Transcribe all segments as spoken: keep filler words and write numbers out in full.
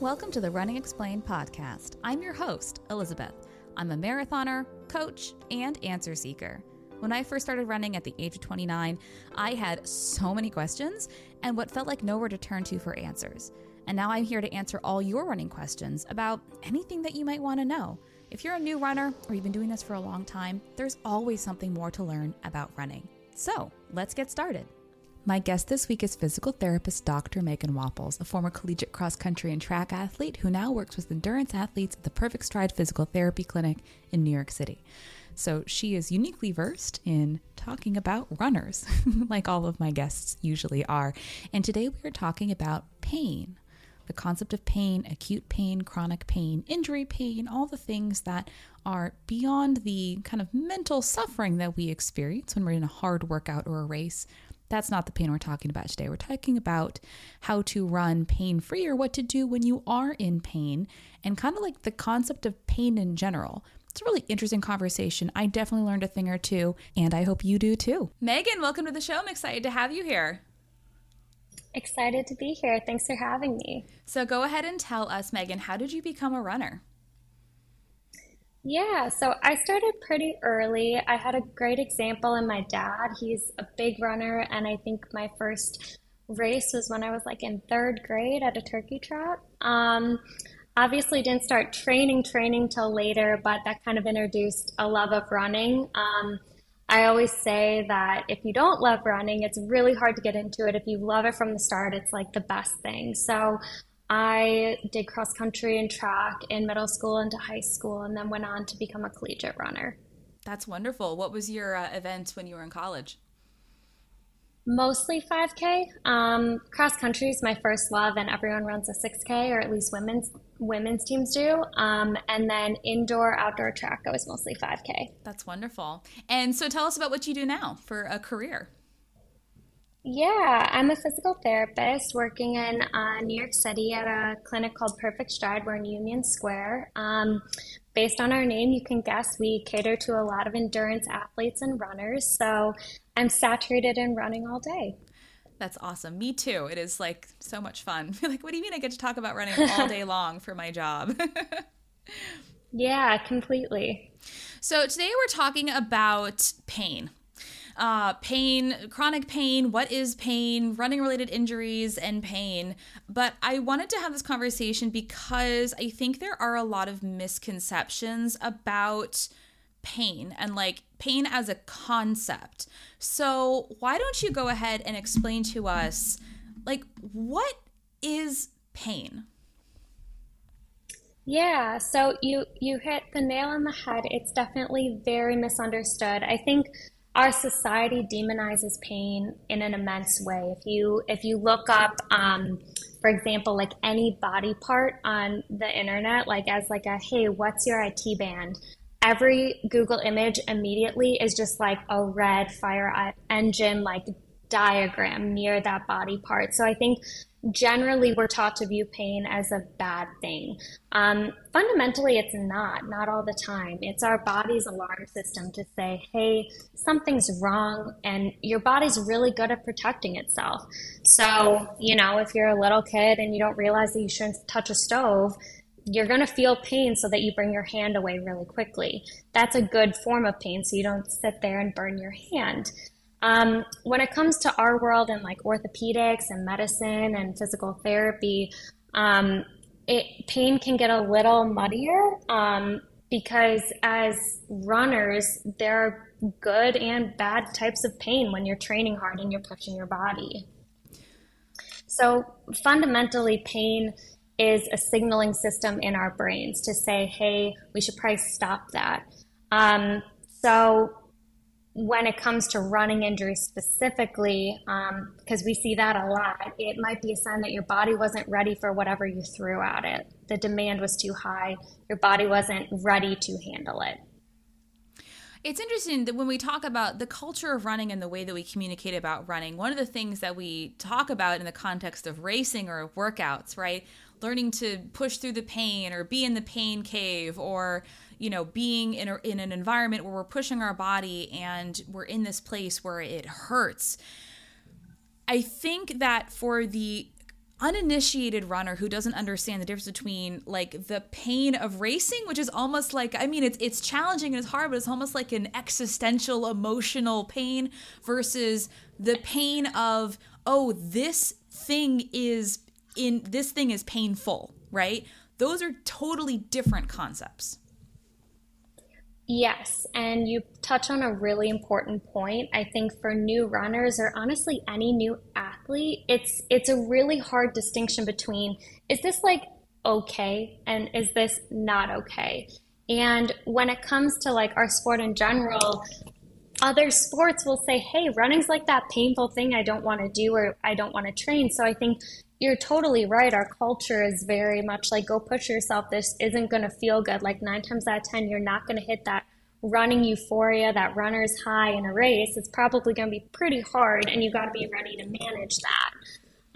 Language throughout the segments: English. Welcome to the Running Explained podcast. I'm your host, Elizabeth. I'm a marathoner, coach, and answer seeker. When I first started running at the age of twenty-nine, I had so many questions and what felt like nowhere to turn to for answers. And now I'm here to answer all your running questions about anything that you might want to know. If you're a new runner or you've been doing this for a long time, there's always something more to learn about running. So let's get started. My guest this week is physical therapist Doctor Megan Waples, a former collegiate cross-country and track athlete who now works with endurance athletes at the Perfect Stride Physical Therapy Clinic in New York City. So she is uniquely versed in talking about runners, like all of my guests usually are. And today we are talking about pain, the concept of pain, acute pain, chronic pain, injury pain, all the things that are beyond the kind of mental suffering that we experience when we're in a hard workout or a race. That's not the pain we're talking about today. We're talking about how to run pain-free or what to do when you are in pain and kind of like the concept of pain in general. It's a really interesting conversation. I definitely learned a thing or two, and I hope you do too. Megan, welcome to the show. I'm excited to have you here. Excited to be here. Thanks for having me. So go ahead and tell us, Megan, how did you become a runner? Yeah, so I started pretty early. I had a great example in my dad. He's a big runner, and I think my first race was when I was like in third grade at a turkey trot. Um, obviously didn't start training training till later, but that kind of introduced a love of running. Um, I always say that if you don't love running, it's really hard to get into it. If you love it from the start, it's like the best thing. So I did cross country and track in middle school into high school and then went on to become a collegiate runner. That's wonderful. What was your uh, event when you were in college? Mostly five K. Um, cross country is my first love, and everyone runs a six K, or at least women's women's teams do. Um, and then indoor, outdoor track, I was mostly five K. That's wonderful. And so tell us about what you do now for a career. Yeah, I'm a physical therapist working in uh, New York City at a clinic called Perfect Stride. We're in Union Square. Um, based on our name, you can guess we cater to a lot of endurance athletes and runners. So I'm saturated in running all day. That's awesome. Me too. It is like so much fun. Like, what do you mean I get to talk about running all day long for my job? Yeah, completely. So today we're talking about pain. Uh, pain, chronic pain, what is pain, running-related injuries, and pain. But I wanted to have this conversation because I think there are a lot of misconceptions about pain and like pain as a concept. So why don't you go ahead and explain to us, like, what is pain? Yeah, so you, you hit the nail on the head. It's definitely very misunderstood. I think our society demonizes pain in an immense way. If you if you look up, um, for example, like any body part on the internet, like as like a, hey, what's your I T band? Every Google image immediately is just like a red fire engine like diagram near that body part. So I think generally we're taught to view pain as a bad thing. Um, fundamentally, it's not, not all the time. It's our body's alarm system to say, hey, something's wrong, and your body's really good at protecting itself. So, you know, if you're a little kid and you don't realize that you shouldn't touch a stove, you're going to feel pain so that you bring your hand away really quickly. That's a good form of pain, so you don't sit there and burn your hand. Um, when it comes to our world and like orthopedics and medicine and physical therapy, um, it, pain can get a little muddier um, because as runners, there are good and bad types of pain when you're training hard and you're pushing your body. So fundamentally, pain is a signaling system in our brains to say, hey, we should probably stop that. Um, so when it comes to running injuries specifically, um, because we see that a lot, it might be a sign that your body wasn't ready for whatever you threw at it. The demand was too high. Your body wasn't ready to handle it. It's interesting that when we talk about the culture of running and the way that we communicate about running, one of the things that we talk about in the context of racing or of workouts, right? Learning to push through the pain or be in the pain cave or, you know, being in, a, in an environment where we're pushing our body and we're in this place where it hurts. I think that for the uninitiated runner who doesn't understand the difference between like the pain of racing, which is almost like, I mean, it's it's challenging and it's hard, but it's almost like an existential emotional pain versus the pain of, oh, this thing is in this thing is painful, right? Those are totally different concepts. Yes, and you touch on a really important point. I think for new runners, or honestly any new athlete, it's it's a really hard distinction between, is this like okay and is this not okay? And when it comes to like our sport in general, other sports will say, hey, running's like that painful thing I don't want to do or I don't want to train. So I think you're totally right. Our culture is very much like, go push yourself. This isn't going to feel good. Like nine times out of ten, you're not going to hit that running euphoria, that runner's high in a race. It's probably going to be pretty hard, and you got to be ready to manage that.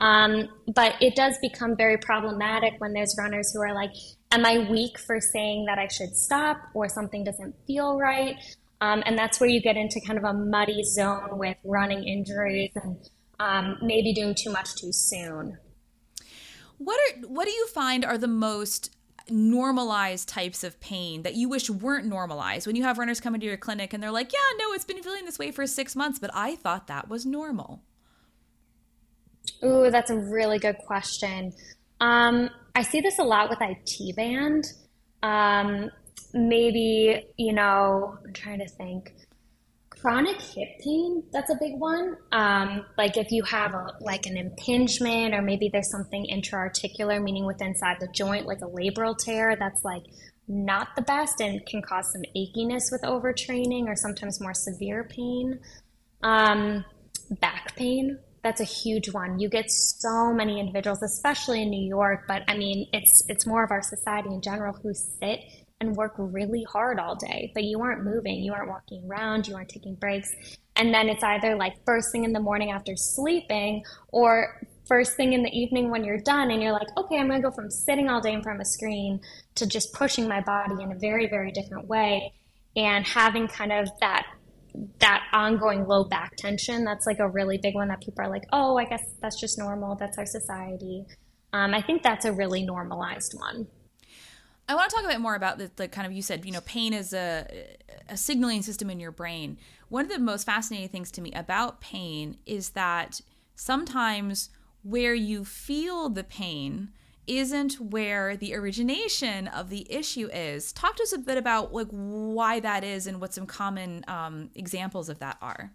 Um, but it does become very problematic when there's runners who are like, am I weak for saying that I should stop or something doesn't feel right? Um, and that's where you get into kind of a muddy zone with running injuries and um, maybe doing too much too soon. What are what do you find are the most normalized types of pain that you wish weren't normalized? When you have runners come into your clinic and they're like, yeah, no, it's been feeling this way for six months, but I thought that was normal. Ooh, that's a really good question. Um, I see this a lot with I T band. Um, maybe, you know, I'm trying to think. Chronic hip pain, that's a big one. Um, like if you have a, like an impingement, or maybe there's something intra-articular, meaning with inside the joint, like a labral tear, that's like not the best and can cause some achiness with overtraining or sometimes more severe pain. Um, back pain, that's a huge one. You get so many individuals, especially in New York, but I mean, it's it's more of our society in general, who sit and work really hard all day, but you aren't moving, you aren't walking around, you aren't taking breaks. And then it's either like first thing in the morning after sleeping, or first thing in the evening when you're done and you're like, okay, I'm gonna go from sitting all day in front of a screen to just pushing my body in a very, very different way, and having kind of that that ongoing low back tension. That's like a really big one that people are like, oh, I guess that's just normal, that's our society. Um, I think that's a really normalized one. I want to talk a bit more about the, the kind of, you said, you know, pain is a, a signaling system in your brain. One of the most fascinating things to me about pain is that sometimes where you feel the pain isn't where the origination of the issue is. Talk to us a bit about like why that is and what some common um, examples of that are.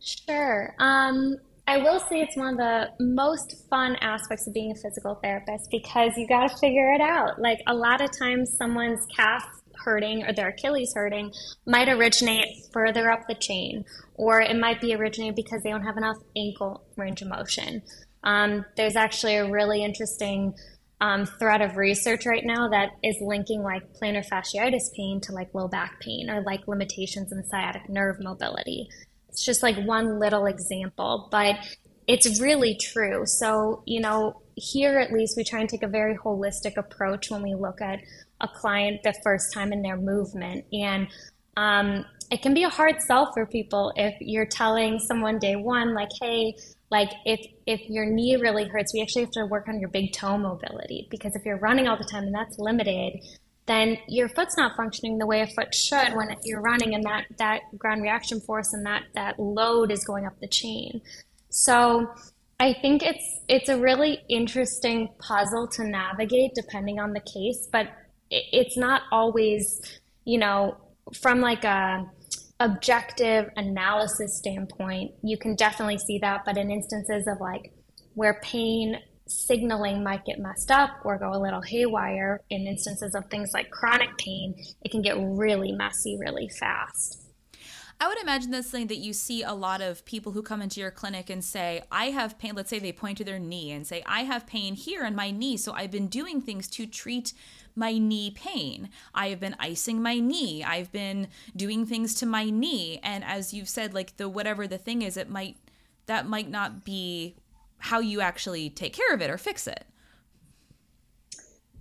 Sure. Um I will say it's one of the most fun aspects of being a physical therapist, because you got to figure it out. Like a lot of times someone's calf hurting or their Achilles hurting might originate further up the chain, or it might be originated because they don't have enough ankle range of motion. Um, there's actually a really interesting um, thread of research right now that is linking like plantar fasciitis pain to like low back pain, or like limitations in sciatic nerve mobility. It's just like one little example, but it's really true. So, you know, here at least we try and take a very holistic approach when we look at a client the first time in their movement. And um, it can be a hard sell for people if you're telling someone day one, like, hey, like if, if your knee really hurts, we actually have to work on your big toe mobility, because if you're running all the time and that's limited, then your foot's not functioning the way a foot should when you're running, and that, that ground reaction force and that, that load is going up the chain. So I think it's it's a really interesting puzzle to navigate depending on the case, but it, it's not always, you know, from like a objective analysis standpoint, you can definitely see that, but in instances of like where pain signaling might get messed up or go a little haywire, in instances of things like chronic pain, it can get really messy really fast. I would imagine that's something that you see a lot of people who come into your clinic and say, I have pain. Let's say they point to their knee and say, I have pain here in my knee, so I've been doing things to treat my knee pain. I have been icing my knee. I've been doing things to my knee. And as you've said, like the whatever the thing is, it might that might not be how you actually take care of it or fix it.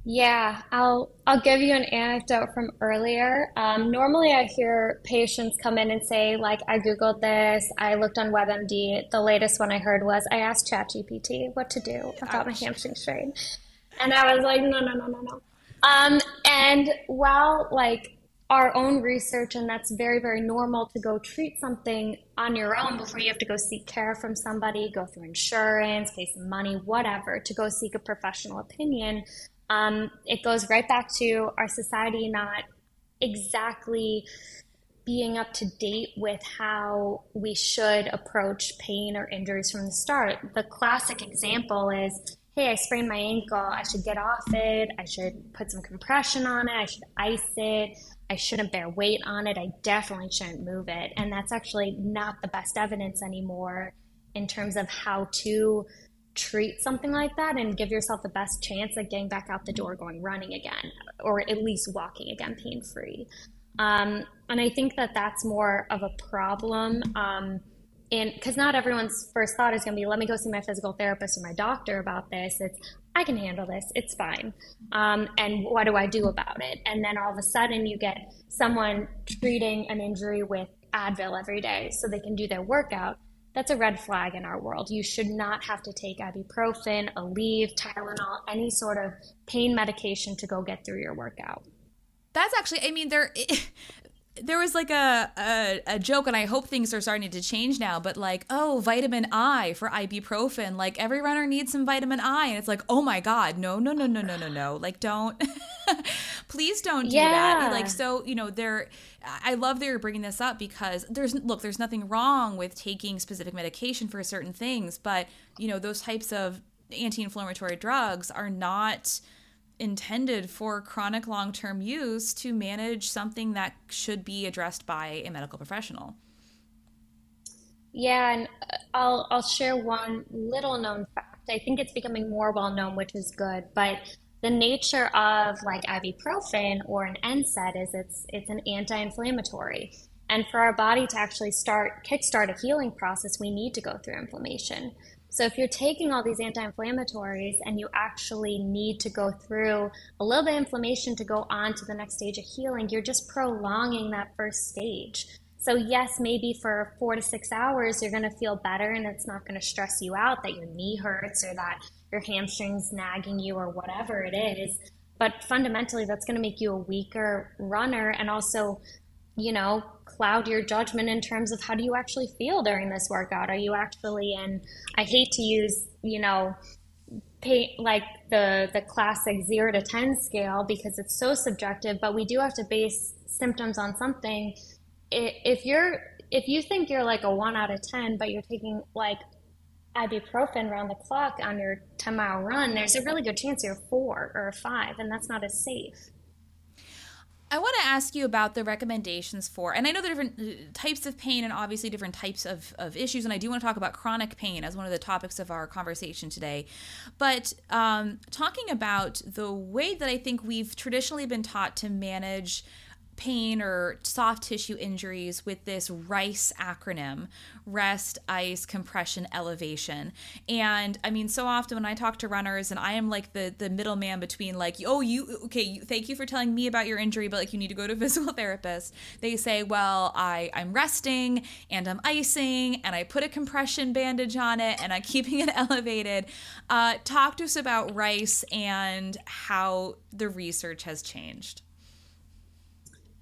Yeah, I'll I'll give you an anecdote from earlier. Um, normally, I hear patients come in and say, like, I Googled this, I looked on WebMD. The latest one I heard was, I asked ChatGPT what to do about my hamstring strain. And I was like, no, no, no, no, no. Um, and while, like, our own research, and that's very, very normal to go treat something on your own before you have to go seek care from somebody, go through insurance, pay some money, whatever, to go seek a professional opinion. Um, it goes right back to our society not exactly being up to date with how we should approach pain or injuries from the start. The classic example is, hey, I sprained my ankle, I should get off it, I should put some compression on it, I should ice it, I shouldn't bear weight on it, I definitely shouldn't move it. And that's actually not the best evidence anymore in terms of how to treat something like that and give yourself the best chance at getting back out the door, going running again, or at least walking again pain-free. Um, and I think that that's more of a problem. Um, And because not everyone's first thought is going to be, let me go see my physical therapist or my doctor about this. It's, I can handle this. It's fine. Um, and what do I do about it? And then all of a sudden you get someone treating an injury with Advil every day so they can do their workout. That's a red flag in our world. You should not have to take ibuprofen, Aleve, Tylenol, any sort of pain medication to go get through your workout. That's actually, I mean, there... There was like a, a a joke, and I hope things are starting to change now, but like, oh, vitamin I for ibuprofen. Like, every runner needs some vitamin I. And it's like, oh my God, no, no, no, no, no, no, no. Like, don't, please don't do yeah. that. And like, so, you know, there, I love that you're bringing this up because there's, look, there's nothing wrong with taking specific medication for certain things, but, you know, those types of anti-inflammatory drugs are not intended for chronic long-term use to manage something that should be addressed by a medical professional. Yeah, and I'll I'll share one little known fact. I think it's becoming more well known, which is good, but the nature of like ibuprofen or an N SAID is it's it's an anti-inflammatory. And for our body to actually start kickstart a healing process, we need to go through inflammation. So if you're taking all these anti-inflammatories and you actually need to go through a little bit of inflammation to go on to the next stage of healing, you're just prolonging that first stage. So yes, maybe for four to six hours, you're going to feel better and it's not going to stress you out that your knee hurts or that your hamstring's nagging you or whatever it is. But fundamentally, that's going to make you a weaker runner and also, you know, cloud your judgment in terms of how do you actually feel during this workout? Are you actually in, I hate to use, you know, pay, like the, the classic zero to ten scale because it's so subjective, but we do have to base symptoms on something. If you're, if you think you're like a one out of ten, but you're taking like ibuprofen around the clock on your ten mile run, there's a really good chance you're a four or a five, and that's not as safe. I want to ask you about the recommendations for, and I know there are different types of pain and obviously different types of, of issues, and I do want to talk about chronic pain as one of the topics of our conversation today. But um, talking about the way that I think we've traditionally been taught to manage pain or soft tissue injuries with this RICE acronym, rest, ice, compression, elevation. And I mean, so often when I talk to runners and I am like the, the middleman between like, oh, you, okay, you, thank you for telling me about your injury, but like you need to go to a physical therapist. They say, well, I, I'm resting and I'm icing and I put a compression bandage on it and I'm keeping it elevated. Uh, talk to us about RICE and how the research has changed.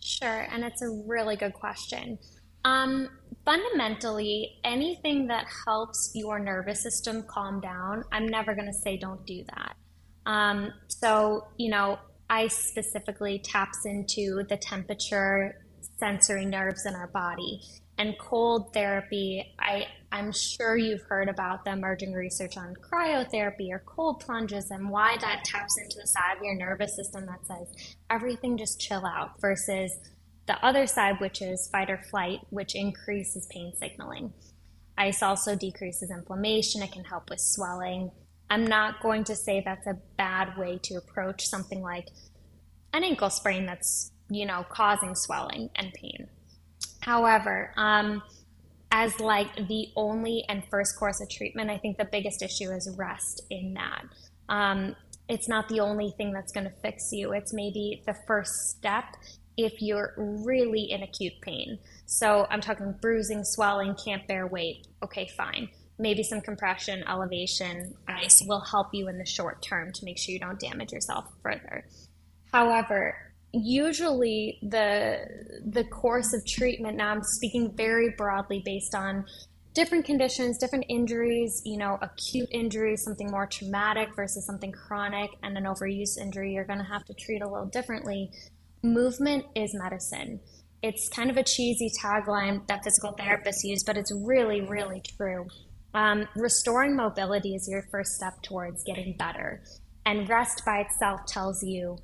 Sure, and it's a really good question. Um, fundamentally, anything that helps your nervous system calm down, I'm never going to say don't do that. Um, so, you know, ice specifically taps into the temperature sensory nerves in our body. And cold therapy, I, I'm sure you've heard about the emerging research on cryotherapy or cold plunges and why that taps into the side of your nervous system that says everything just chill out versus the other side, which is fight or flight, which increases pain signaling. Ice also decreases inflammation. It can help with swelling. I'm not going to say that's a bad way to approach something like an ankle sprain that's, you know, causing swelling and pain. However, um, as like the only and first course of treatment, I think the biggest issue is rest in that. Um, it's not the only thing that's going to fix you. It's maybe the first step if you're really in acute pain. So I'm talking bruising, swelling, can't bear weight. Okay, fine. Maybe some compression, elevation, ice will help you in the short term to make sure you don't damage yourself further. However, usually the, the course of treatment, now I'm speaking very broadly based on different conditions, different injuries, you know, acute injuries, something more traumatic versus something chronic, and an overuse injury, you're going to have to treat a little differently. Movement is medicine. It's kind of a cheesy tagline that physical therapists use, but it's really, really true. Um, restoring mobility is your first step towards getting better. And rest by itself tells you,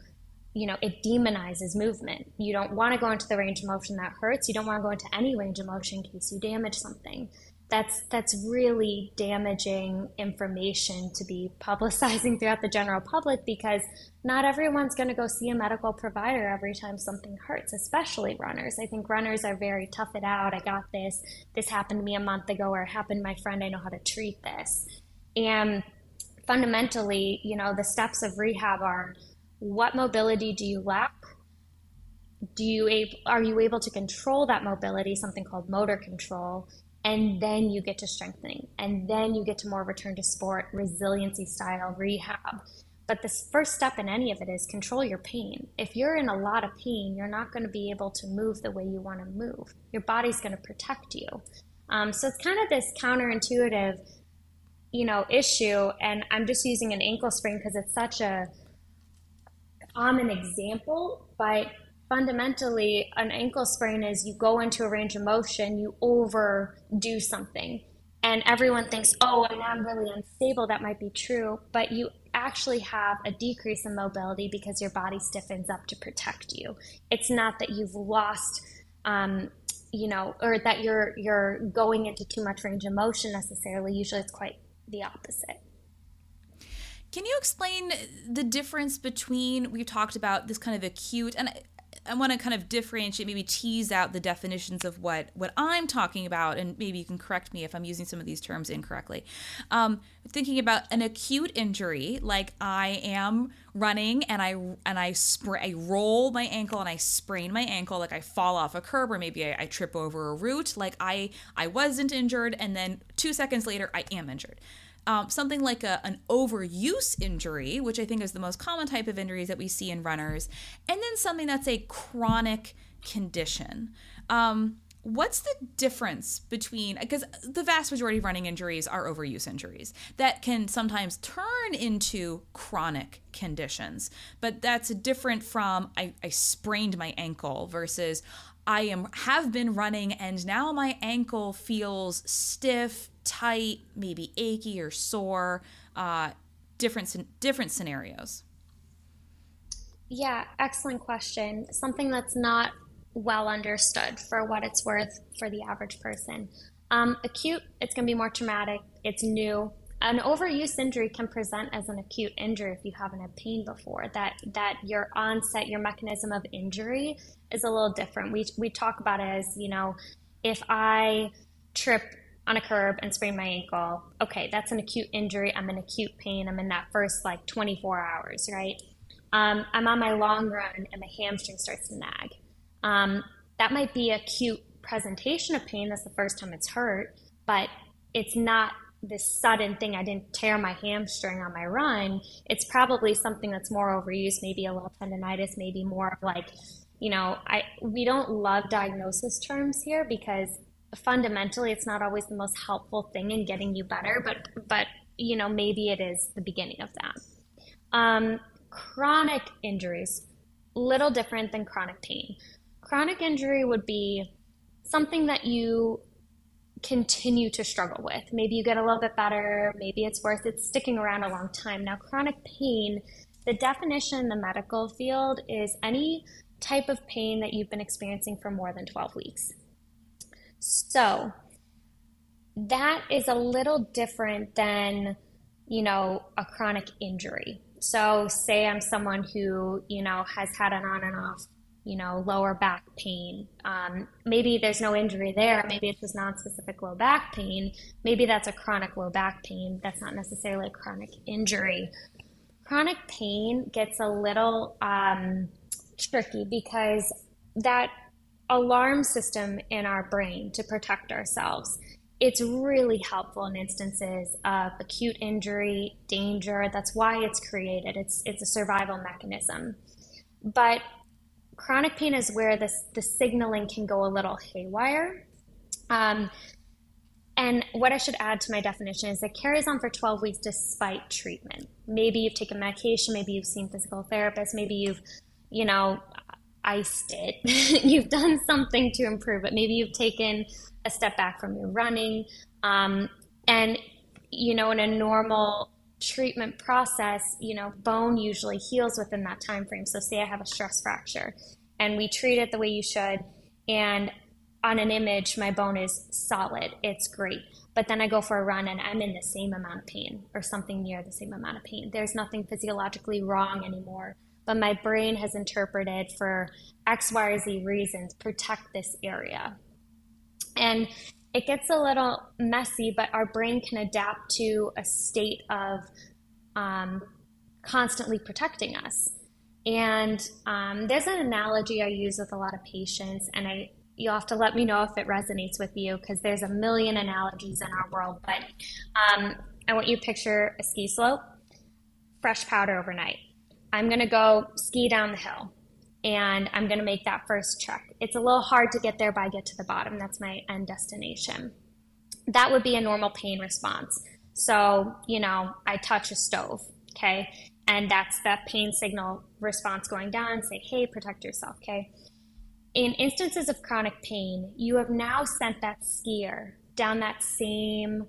you know, it demonizes movement. You don't want to go into the range of motion that hurts. You don't want to go into any range of motion in case you damage something. That's, that's really damaging information to be publicizing throughout the general public, because not everyone's going to go see a medical provider every time something hurts, especially runners. I think runners are very tough it out. I got this. This happened to me a month ago, or it happened to my friend. I know how to treat this. And fundamentally, you know, the steps of rehab are, what mobility do you lack? Do you ab- are you able to control that mobility, something called motor control? And then you get to strengthening, and then you get to more return to sport, resiliency style rehab. But the first step in any of it is control your pain. If you're in a lot of pain, you're not going to be able to move the way you want to move. Your body's going to protect you. Um, so it's kind of this counterintuitive, you know, issue. And I'm just using an ankle sprain because it's such a common example, but fundamentally, an ankle sprain is you go into a range of motion, you overdo something, and everyone thinks, oh, and I'm really unstable. That might be true, but you actually have a decrease in mobility because your body stiffens up to protect you. It's not that you've lost, um, you know, or that you're you're going into too much range of motion necessarily. Usually it's quite the opposite. Can you explain the difference between, we've talked about this kind of acute, and I, I want to kind of differentiate, maybe tease out the definitions of what, what I'm talking about, and maybe you can correct me if I'm using some of these terms incorrectly. Um, thinking about an acute injury, like I am running and I and I, spr- I roll my ankle and I sprain my ankle, like I fall off a curb, or maybe I, I trip over a root, like I, I wasn't injured, and then two seconds later I am injured. Um, something like a, an overuse injury, which I think is the most common type of injuries that we see in runners, and then something that's a chronic condition. Um, what's the difference between, because the vast majority of running injuries are overuse injuries that can sometimes turn into chronic conditions, but that's different from I, I sprained my ankle versus I am have been running and now my ankle feels stiff, tight, maybe achy or sore, uh, different, different scenarios. Yeah, excellent question. Something that's not well understood for what it's worth for the average person. Um, acute, it's going to be more traumatic. It's new. An overuse injury can present as an acute injury if you haven't had pain before. That that your onset, your mechanism of injury is a little different. We we talk about it as, you know, if I trip on a curb and sprain my ankle, okay, that's an acute injury. I'm in acute pain. I'm in that first like twenty-four hours, right? Um, I'm on my long run and my hamstring starts to nag. Um, that might be acute presentation of pain. That's the first time it's hurt, but it's not this sudden thing. I didn't tear my hamstring on my run. It's probably something that's more overused, maybe a little tendonitis, maybe more of like, you know, I we don't love diagnosis terms here because fundamentally it's not always the most helpful thing in getting you better, but, but you know, maybe it is the beginning of that. Um, chronic injuries, little different than chronic pain. Chronic injury would be something that you continue to struggle with. Maybe you get a little bit better, maybe it's worse, it's sticking around a long time. Now, chronic pain, the definition in the medical field is any type of pain that you've been experiencing for more than twelve weeks. So that is a little different than, you know, a chronic injury. So say I'm someone who, you know, has had an on and off, you know, lower back pain. Um, maybe there's no injury there. Maybe it's just non-specific low back pain. Maybe that's a chronic low back pain. That's not necessarily a chronic injury. chronic pain gets a little um, tricky because that alarm system in our brain to protect ourselves, it's really helpful in instances of acute injury, danger. That's why it's created. It's, it's a survival mechanism. But chronic pain is where this, the signaling can go a little haywire. Um, and what I should add to my definition is it carries on for twelve weeks despite treatment. Maybe you've taken medication, maybe you've seen physical therapists, maybe you've, you know, iced it. You've done something to improve it. Maybe you've taken a step back from your running. Um, and, you know, in a normal treatment process, you know, bone usually heals within that time frame. So say I have a stress fracture and we treat it the way you should, and on an image, my bone is solid, it's great. But then I go for a run and I'm in the same amount of pain or something near the same amount of pain. There's nothing physiologically wrong anymore, but my brain has interpreted for X, Y, or Z reasons, protect this area. And it gets a little messy, but our brain can adapt to a state of um, constantly protecting us. And um, there's an analogy I use with a lot of patients, and I, you'll have to let me know if it resonates with you, because there's a million analogies in our world. But um, I want you to picture a ski slope, fresh powder overnight. I'm gonna go ski down the hill and I'm gonna make that first trek. It's a little hard to get there, but I get to the bottom. That's my end destination. That would be a normal pain response. So, you know, I touch a stove, okay? And that's that pain signal response going down, say, hey, protect yourself, okay? In instances of chronic pain, you have now sent that skier down that same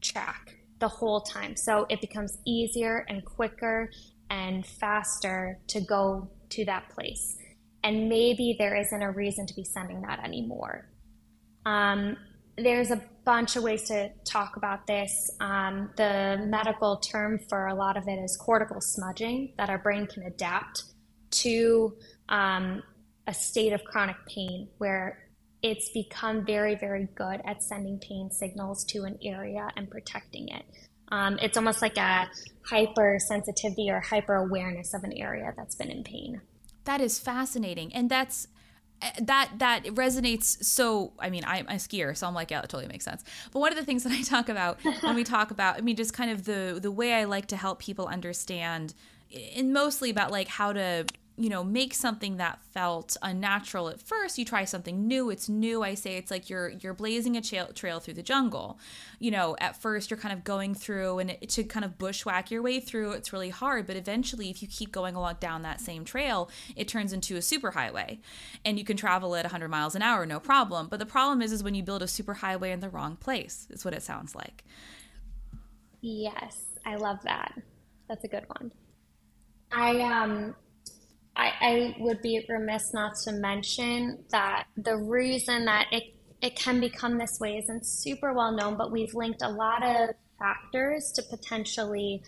track the whole time. So it becomes easier and quicker and faster to go to that place. And maybe there isn't a reason to be sending that anymore. Um, there's a bunch of ways to talk about this. Um, the medical term for a lot of it is cortical smudging, that our brain can adapt to um, a state of chronic pain where it's become very, very good at sending pain signals to an area and protecting it. Um, it's almost like a hypersensitivity or hyper-awareness of an area that's been in pain. That is fascinating. And that's that that resonates so, I mean, I'm a skier, so I'm like, yeah, that totally makes sense. But one of the things that I talk about when we talk about, I mean, just kind of the, the way I like to help people understand, and mostly about like how to, you know, make something that felt unnatural at first. You try something new. It's new. I say it's like you're you're blazing a trail, trail through the jungle. You know, at first you're kind of going through, and it, to kind of bushwhack your way through, it's really hard. But eventually, if you keep going along down that same trail, it turns into a superhighway, and you can travel at one hundred miles an hour, no problem. But the problem is, is when you build a superhighway in the wrong place. Is what it sounds like. Yes, I love that. That's a good one. I um. I, I would be remiss not to mention that the reason that it, it can become this way isn't super well known, but we've linked a lot of factors to potentially,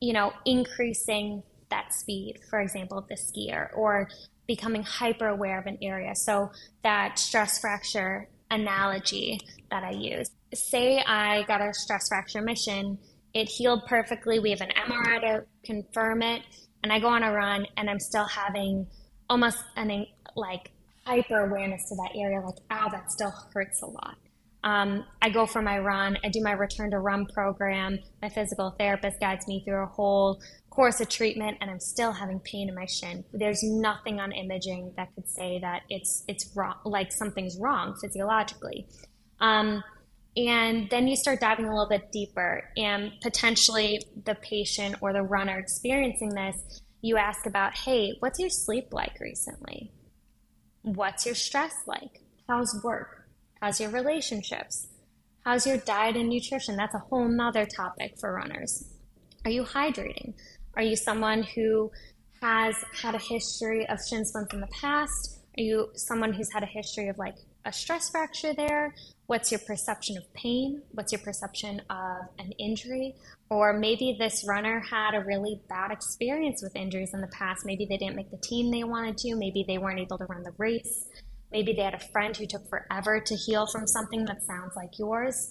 you know, increasing that speed, for example, of the skier, or becoming hyper aware of an area. So that stress fracture analogy that I use, say I got a stress fracture mission, it healed perfectly. We have an M R I to confirm it. And I go on a run and I'm still having almost an like hyper awareness to that area, like, ow, that still hurts a lot. Um, I go for my run, I do my return to run program, my physical therapist guides me through a whole course of treatment, and I'm still having pain in my shin. There's nothing on imaging that could say that it's it's wrong, like something's wrong physiologically. Um, And then you start diving a little bit deeper, and potentially the patient or the runner experiencing this, you ask about, hey, what's your sleep like recently? What's your stress like? How's work? How's your relationships? How's your diet and nutrition? That's a whole nother topic for runners. Are you hydrating? Are you someone who has had a history of shin splints in the past? Are you someone who's had a history of like a stress fracture there? What's your perception of pain? What's your perception of an injury? Or maybe this runner had a really bad experience with injuries in the past. Maybe they didn't make the team they wanted to. Maybe they weren't able to run the race. Maybe they had a friend who took forever to heal from something that sounds like yours.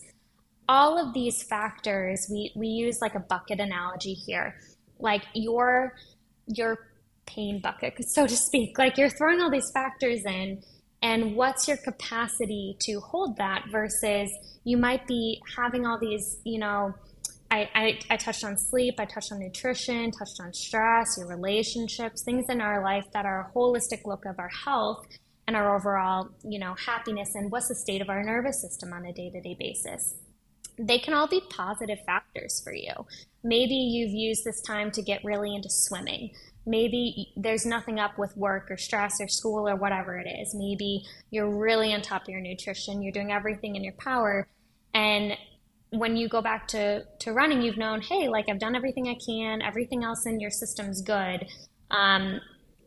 All of these factors, we, we use like a bucket analogy here. like your your pain bucket, so to speak. Like, you're throwing all these factors in, and what's your capacity to hold that versus you might be having all these, you know, I, I, I touched on sleep, I touched on nutrition, touched on stress, your relationships, things in our life that are a holistic look of our health and our overall, you know, happiness, and what's the state of our nervous system on a day-to-day basis. They can all be positive factors for you. Maybe you've used this time to get really into swimming. Maybe there's nothing up with work or stress or school or whatever it is. Maybe you're really on top of your nutrition. You're doing everything in your power. And when you go back to, to running, you've known, hey, like, I've done everything I can. Everything else in your system's good. Um,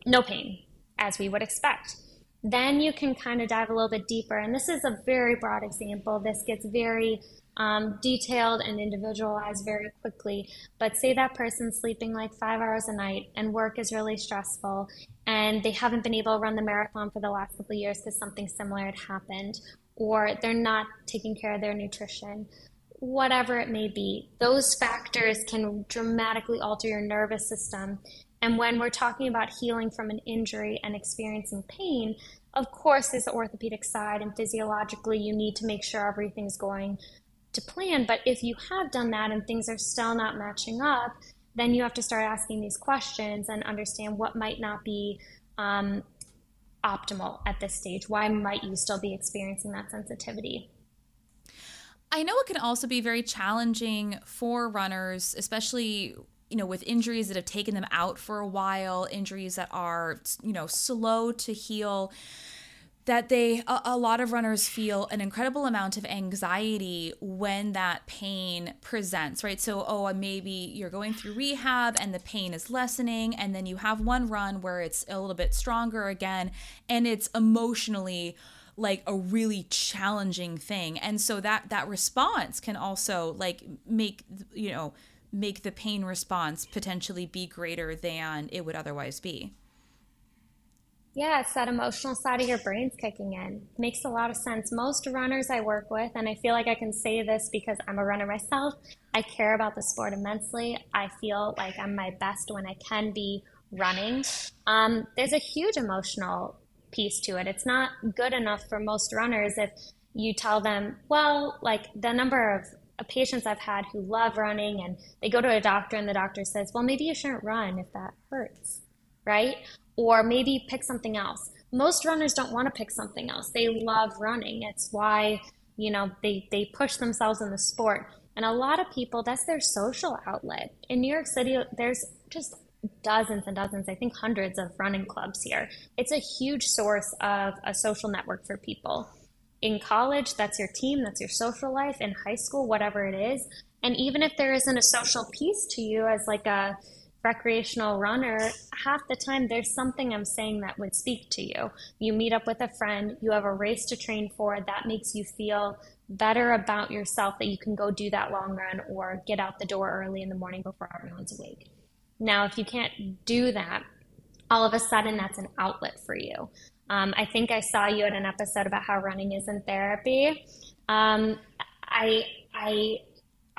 no pain, as we would expect. Then you can kind of dive a little bit deeper. And this is a very broad example. This gets very Um, detailed and individualized very quickly, but say that person's sleeping like five hours a night and work is really stressful and they haven't been able to run the marathon for the last couple of years because something similar had happened, or they're not taking care of their nutrition, whatever it may be. Those factors can dramatically alter your nervous system. And when we're talking about healing from an injury and experiencing pain, of course there's the orthopedic side, and physiologically you need to make sure everything's going to plan. But if you have done that and things are still not matching up, then you have to start asking these questions and understand what might not be um, optimal at this stage. Why might you still be experiencing that sensitivity? I know it can also be very challenging for runners, especially, you know, with injuries that have taken them out for a while, injuries that are, you know, slow to heal, that they, a, a lot of runners feel an incredible amount of anxiety when that pain presents, right? So, oh, maybe you're going through rehab and the pain is lessening, and then you have one run where it's a little bit stronger again, and it's emotionally like a really challenging thing. And so that, that response can also like make, you know, make the pain response potentially be greater than it would otherwise be. Yeah, it's that emotional side of your brain's kicking in. Makes a lot of sense. Most runners I work with, and I feel like I can say this because I'm a runner myself, I care about the sport immensely. I feel like I'm my best when I can be running. Um, there's a huge emotional piece to it. It's not good enough for most runners if you tell them, well, like the number of patients I've had who love running and they go to a doctor and the doctor says, well, maybe you shouldn't run if that hurts, right? Or maybe pick something else. Most runners don't want to pick something else. They love running. It's why, you know, they, they push themselves in the sport. And a lot of people, that's their social outlet. In New York City, there's just dozens and dozens, I think hundreds of running clubs here. It's a huge source of a social network for people. In college, that's your team, that's your social life. In high school, whatever it is. And even if there isn't a social piece to you as like a recreational runner, half the time there's something I'm saying that would speak to you. You meet up with a friend, you have a race to train for, that makes you feel better about yourself that you can go do that long run or get out the door early in the morning before everyone's awake. Now, if you can't do that, all of a sudden that's an outlet for you. Um, I think I saw you at an episode about how running isn't therapy. Um, I, I,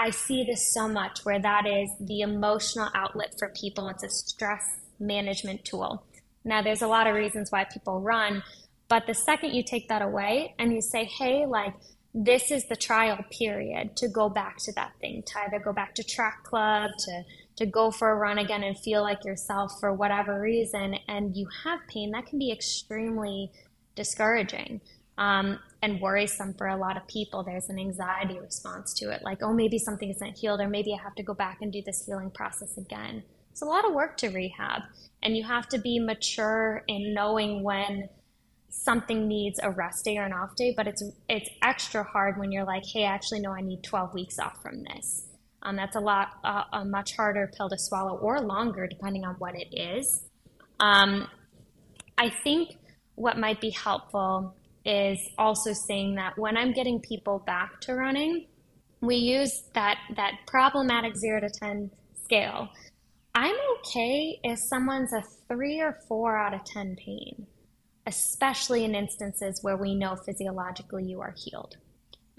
I see this so much where that is the emotional outlet for people. It's a stress management tool. Now, there's a lot of reasons why people run, but the second you take that away and you say, hey, like, this is the trial period to go back to that thing, to either go back to track club, to, to go for a run again and feel like yourself for whatever reason, and you have pain, that can be extremely discouraging. Um, and worrisome for a lot of people. There's an anxiety response to it, like, oh, maybe something isn't healed, or maybe I have to go back and do this healing process again. It's a lot of work to rehab, and you have to be mature in knowing when something needs a rest day or an off day, but it's it's extra hard when you're like, hey, I actually know I need twelve weeks off from this. Um, that's a lot, uh, a much harder pill to swallow, or longer, depending on what it is. Um, I think what might be helpful is also saying that when I'm getting people back to running, we use that that problematic zero to ten scale. I'm okay if someone's a three or four out of ten pain, especially in instances where we know physiologically you are healed.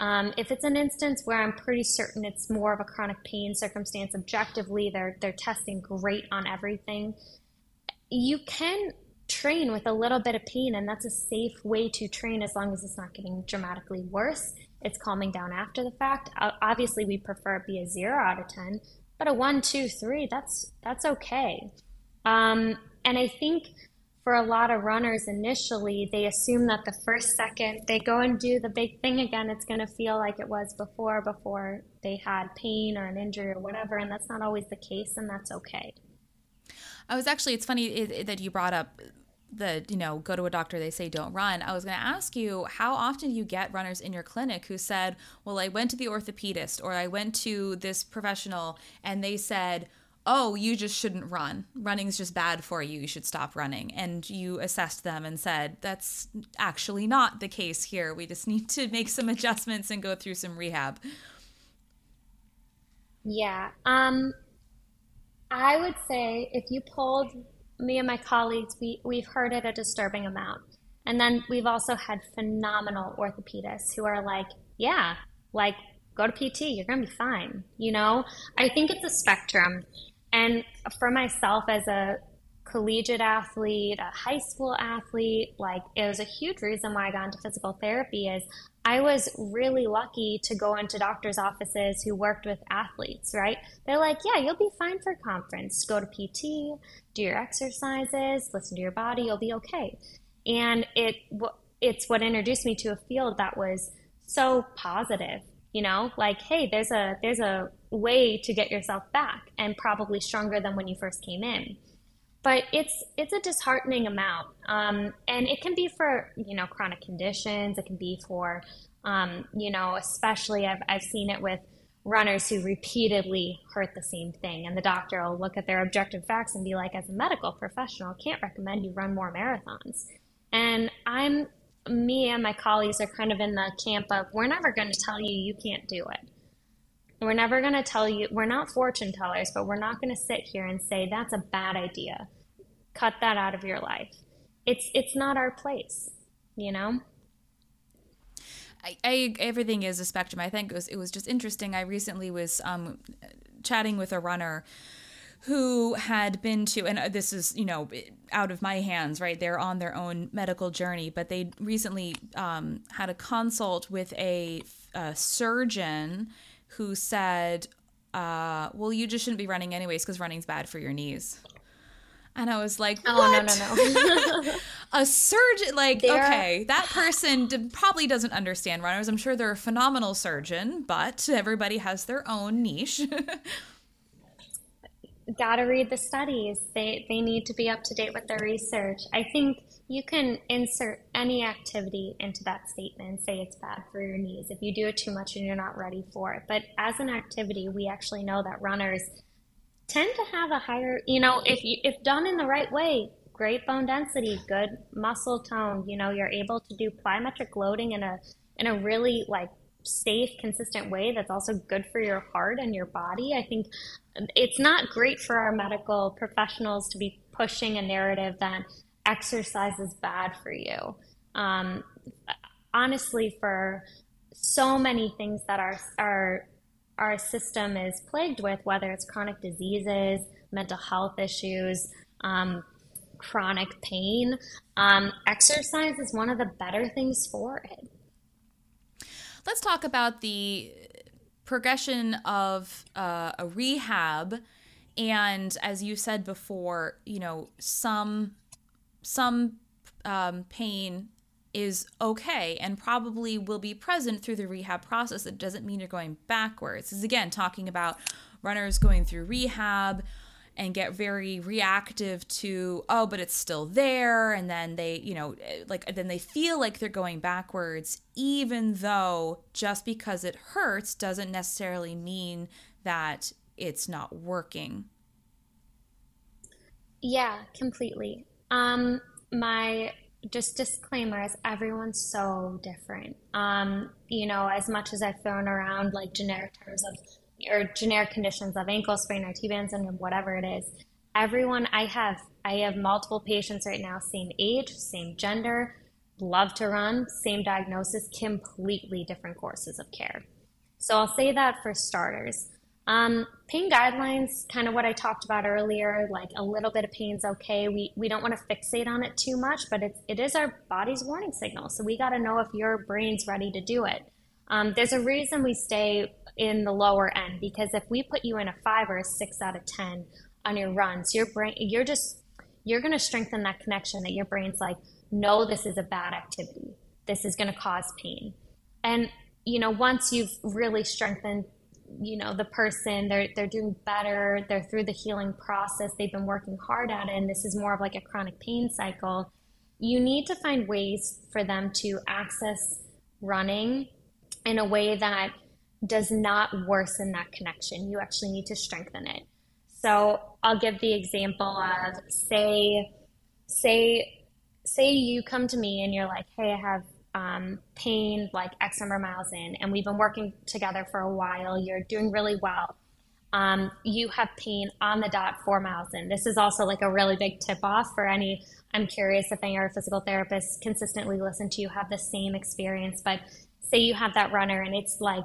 Um, if it's an instance where I'm pretty certain it's more of a chronic pain circumstance, objectively, they're, they're testing great on everything. You can train with a little bit of pain, and that's a safe way to train as long as it's not getting dramatically worse. It's calming down after the fact. Obviously, we prefer it be a zero out of ten, but a one, two, three, that's, that's okay. Um, and I think for a lot of runners initially, they assume that the first second they go and do the big thing again, it's going to feel like it was before, before they had pain or an injury or whatever, and that's not always the case, and that's okay. I was actually, it's funny it, it, that you brought up the, you know, go to a doctor, they say don't run. I was going to ask you, how often do you get runners in your clinic who said, well, I went to the orthopedist or I went to this professional and they said, oh, you just shouldn't run. Running's just bad for you. You should stop running. And you assessed them and said, that's actually not the case here. We just need to make some adjustments and go through some rehab. Yeah. Um, I would say if you polled me and my colleagues, we, we've heard it a disturbing amount. And then we've also had phenomenal orthopedists who are like, yeah, like go to P T, you're going to be fine. You know, I think it's a spectrum. And for myself as a collegiate athlete, a high school athlete, like it was a huge reason why I got into physical therapy is I was really lucky to go into doctors' offices who worked with athletes, right? They're like, yeah, you'll be fine for conference. Go to P T, do your exercises, listen to your body, you'll be okay. And it it's what introduced me to a field that was so positive. You know, like, hey, there's a there's a way to get yourself back and probably stronger than when you first came in. But it's it's a disheartening amount. Um, and it can be for, you know, chronic conditions. It can be for, um, you know, especially I've, I've seen it with runners who repeatedly hurt the same thing. And the doctor will look at their objective facts and be like, as a medical professional, I can't recommend you run more marathons. And I'm me and my colleagues are kind of in the camp of, we're never going to tell you you can't do it. We're never going to tell you, we're not fortune tellers, but we're not going to sit here and say, that's a bad idea. Cut that out of your life. It's it's not our place, you know? I, I everything is a spectrum. I think it was, it was just interesting. I recently was um, chatting with a runner who had been to, and this is, you know, out of my hands, right? They're on their own medical journey, but they recently um, had a consult with a, a surgeon who said, uh, well, you just shouldn't be running anyways because running's bad for your knees. And I was like, what? Oh, no, no, no. A surgeon, like, they're... okay, that person did, probably doesn't understand runners. I'm sure they're a phenomenal surgeon, but everybody has their own niche. Gotta read the studies. They they need to be up to date with their research. I think you can insert any activity into that statement and say it's bad for your knees if you do it too much and you're not ready for it. But as an activity, we actually know that runners tend to have a higher, you know, if you, if done in the right way, great bone density, good muscle tone, you know, you're able to do plyometric loading in a in a really like safe, consistent way that's also good for your heart and your body. I think it's not great for our medical professionals to be pushing a narrative that exercise is bad for you. Um, honestly, for so many things that our, our, our system is plagued with, whether it's chronic diseases, mental health issues, um, chronic pain, um, exercise is one of the better things for it. Let's talk about the progression of uh, a rehab, and as you said before, you know, some some um, pain is okay and probably will be present through the rehab process. It doesn't mean you're going backwards. This is again talking about runners going through rehab and get very reactive to, oh, but it's still there. And then they, you know, like, then they feel like they're going backwards, even though just because it hurts doesn't necessarily mean that it's not working. Yeah, completely. Um, my just disclaimer is everyone's so different. Um, you know, as much as I've thrown around like generic terms of, or generic conditions of ankle sprain or T-band syndrome, whatever it is, everyone I have, I have multiple patients right now, same age, same gender, love to run, same diagnosis, completely different courses of care. So I'll say that for starters. Um, pain guidelines, kind of what I talked about earlier, like a little bit of pain's okay. We, we don't want to fixate on it too much, but it's, it is our body's warning signal. So we got to know if your brain's ready to do it. Um, there's a reason we stay in the lower end, because if we put you in a five or a six out of ten on your runs, your brain, you're just, you're going to strengthen that connection that your brain's like, no, this is a bad activity. This is going to cause pain. And, you know, once you've really strengthened, you know, the person, they're, they're doing better, they're through the healing process, they've been working hard at it, and this is more of like a chronic pain cycle, you need to find ways for them to access running in a way that does not worsen that connection. You actually need to strengthen it. So I'll give the example of, say, say, say you come to me and you're like, hey, I have Um, pain like X number of miles in, and we've been working together for a while, you're doing really well, um, you have pain on the dot four miles in. This is also like a really big tip off for any, I'm curious if any other physical therapists consistently listen to you have the same experience, but say you have that runner and it's like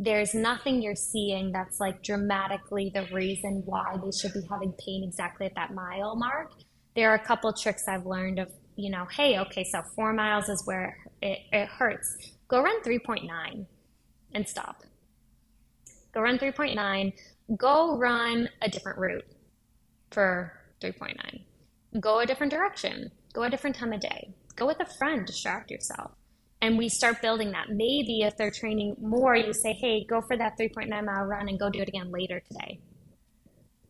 there's nothing you're seeing that's like dramatically the reason why they should be having pain exactly at that mile mark. There are a couple tricks I've learned of, you know, hey, okay, so four miles is where it, it hurts. Go run three point nine and stop. Go run three point nine. Go run a different route for three point nine. Go a different direction. Go a different time of day. Go with a friend, distract yourself. And we start building that. Maybe if they're training more, you say, hey, go for that three point nine mile run and go do it again later today.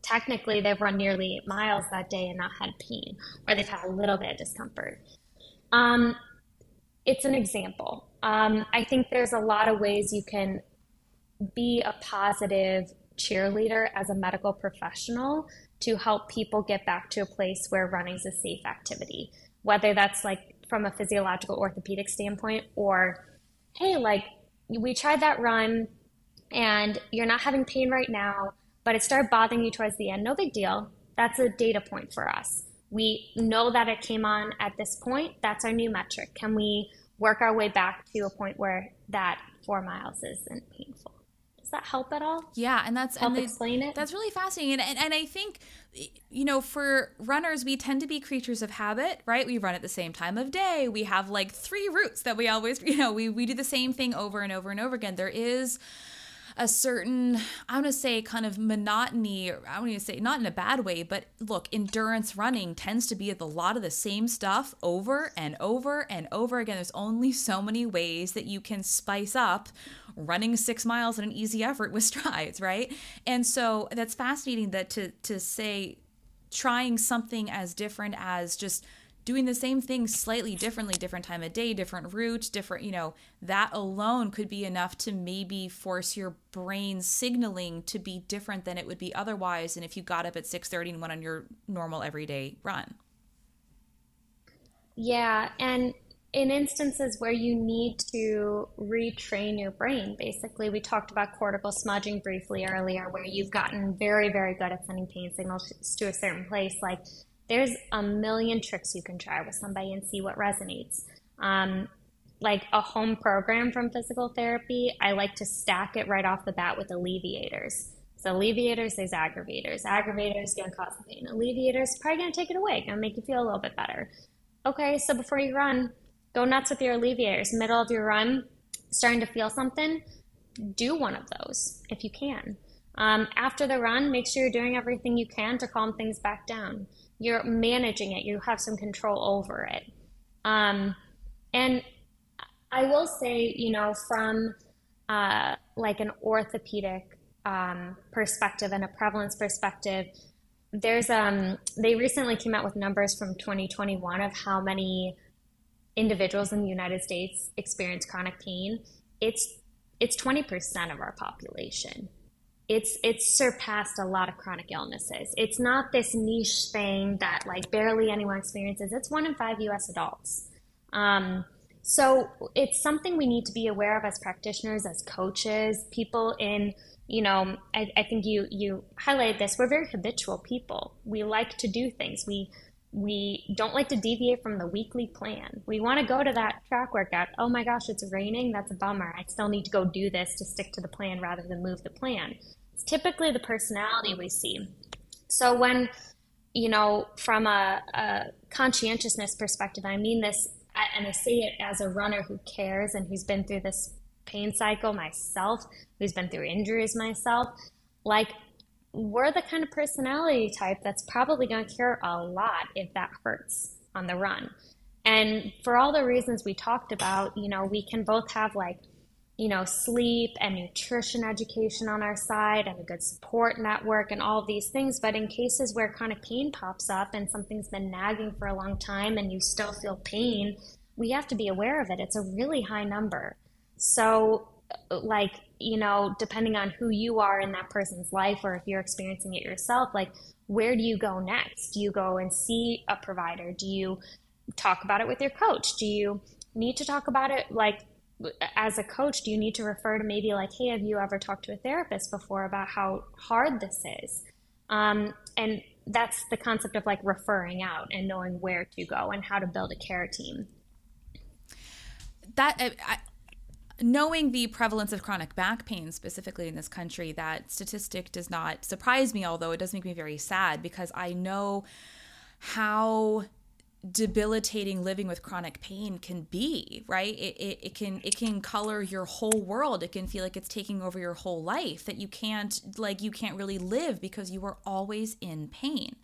Technically, they've run nearly eight miles that day and not had pain, or they've had a little bit of discomfort. Um, it's an example. Um, I think there's a lot of ways you can be a positive cheerleader as a medical professional to help people get back to a place where running is a safe activity, whether that's like from a physiological orthopedic standpoint or, hey, like we tried that run and you're not having pain right now, but it started bothering you towards the end. No big deal. That's a data point for us. We know that it came on at this point. That's our new metric. Can we work our way back to a point where that four miles isn't painful? Does that help at all? Yeah, and that's help and explain it. That's really fascinating. And, and and I think, you know, for runners, we tend to be creatures of habit, right? We run at the same time of day. We have like three routes that we always, you know, we we do the same thing over and over and over again. There is a certain, I want to say kind of monotony, I want to say not in a bad way, but look, endurance running tends to be a lot of the same stuff over and over and over again. There's only so many ways that you can spice up running six miles in an easy effort with strides, right? And so that's fascinating that to, to say trying something as different as just doing the same thing slightly differently, different time of day, different route, different, you know, that alone could be enough to maybe force your brain signaling to be different than it would be otherwise. And if you got up at six thirty and went on your normal everyday run. Yeah. And in instances where you need to retrain your brain, basically, we talked about cortical smudging briefly earlier, where you've gotten very, very good at sending pain signals to a certain place. Like, there's a million tricks you can try with somebody and see what resonates. Um, like a home program from physical therapy, I like to stack it right off the bat with alleviators. So alleviators, there's aggravators. Aggravators gonna cause the pain. Alleviators, probably gonna take it away, gonna make you feel a little bit better. Okay, so before you run, go nuts with your alleviators. Middle of your run, starting to feel something, do one of those if you can. Um, after the run, make sure you're doing everything you can to calm things back down. You're managing it. You have some control over it. Um, and I will say, you know, from uh, like an orthopedic um, perspective and a prevalence perspective, there's um, they recently came out with numbers from twenty twenty-one of how many individuals in the United States experience chronic pain. It's it's twenty percent of our population. It's it's surpassed a lot of chronic illnesses. It's not this niche thing that like barely anyone experiences. It's one in five U S adults. Um, so it's something we need to be aware of as practitioners, as coaches, people in, you know, I, I think you, you highlighted this. We're very habitual people. We like to do things. We We don't like to deviate from the weekly plan. We want to go to that track workout. Oh my gosh, it's raining. That's a bummer. I still need to go do this to stick to the plan rather than move the plan. It's typically the personality we see. So when, you know, from a, a conscientiousness perspective, I mean this, and I say it as a runner who cares and who's been through this pain cycle myself, who's been through injuries myself, like, we're the kind of personality type that's probably going to care a lot if that hurts on the run. And for all the reasons we talked about, you know, we can both have, like, you know, sleep and nutrition education on our side and a good support network and all these things. But in cases where chronic pain pops up and something's been nagging for a long time and you still feel pain, we have to be aware of it. It's a really high number. So, like, you know, depending on who you are in that person's life, or if you're experiencing it yourself, like, where do you go next? Do you go and see a provider? Do you talk about it with your coach? Do you need to talk about it, like, as a coach, do you need to refer to maybe like, hey, have you ever talked to a therapist before about how hard this is? Um, and that's the concept of, like, referring out and knowing where to go and how to build a care team. That, I, I knowing the prevalence of chronic back pain specifically in this country, that statistic does not surprise me, although it does make me very sad, because I know how debilitating living with chronic pain can be, right? It, it, it can it can color your whole world. It can feel like it's taking over your whole life, that you can't, like, you can't really live because you are always in pain.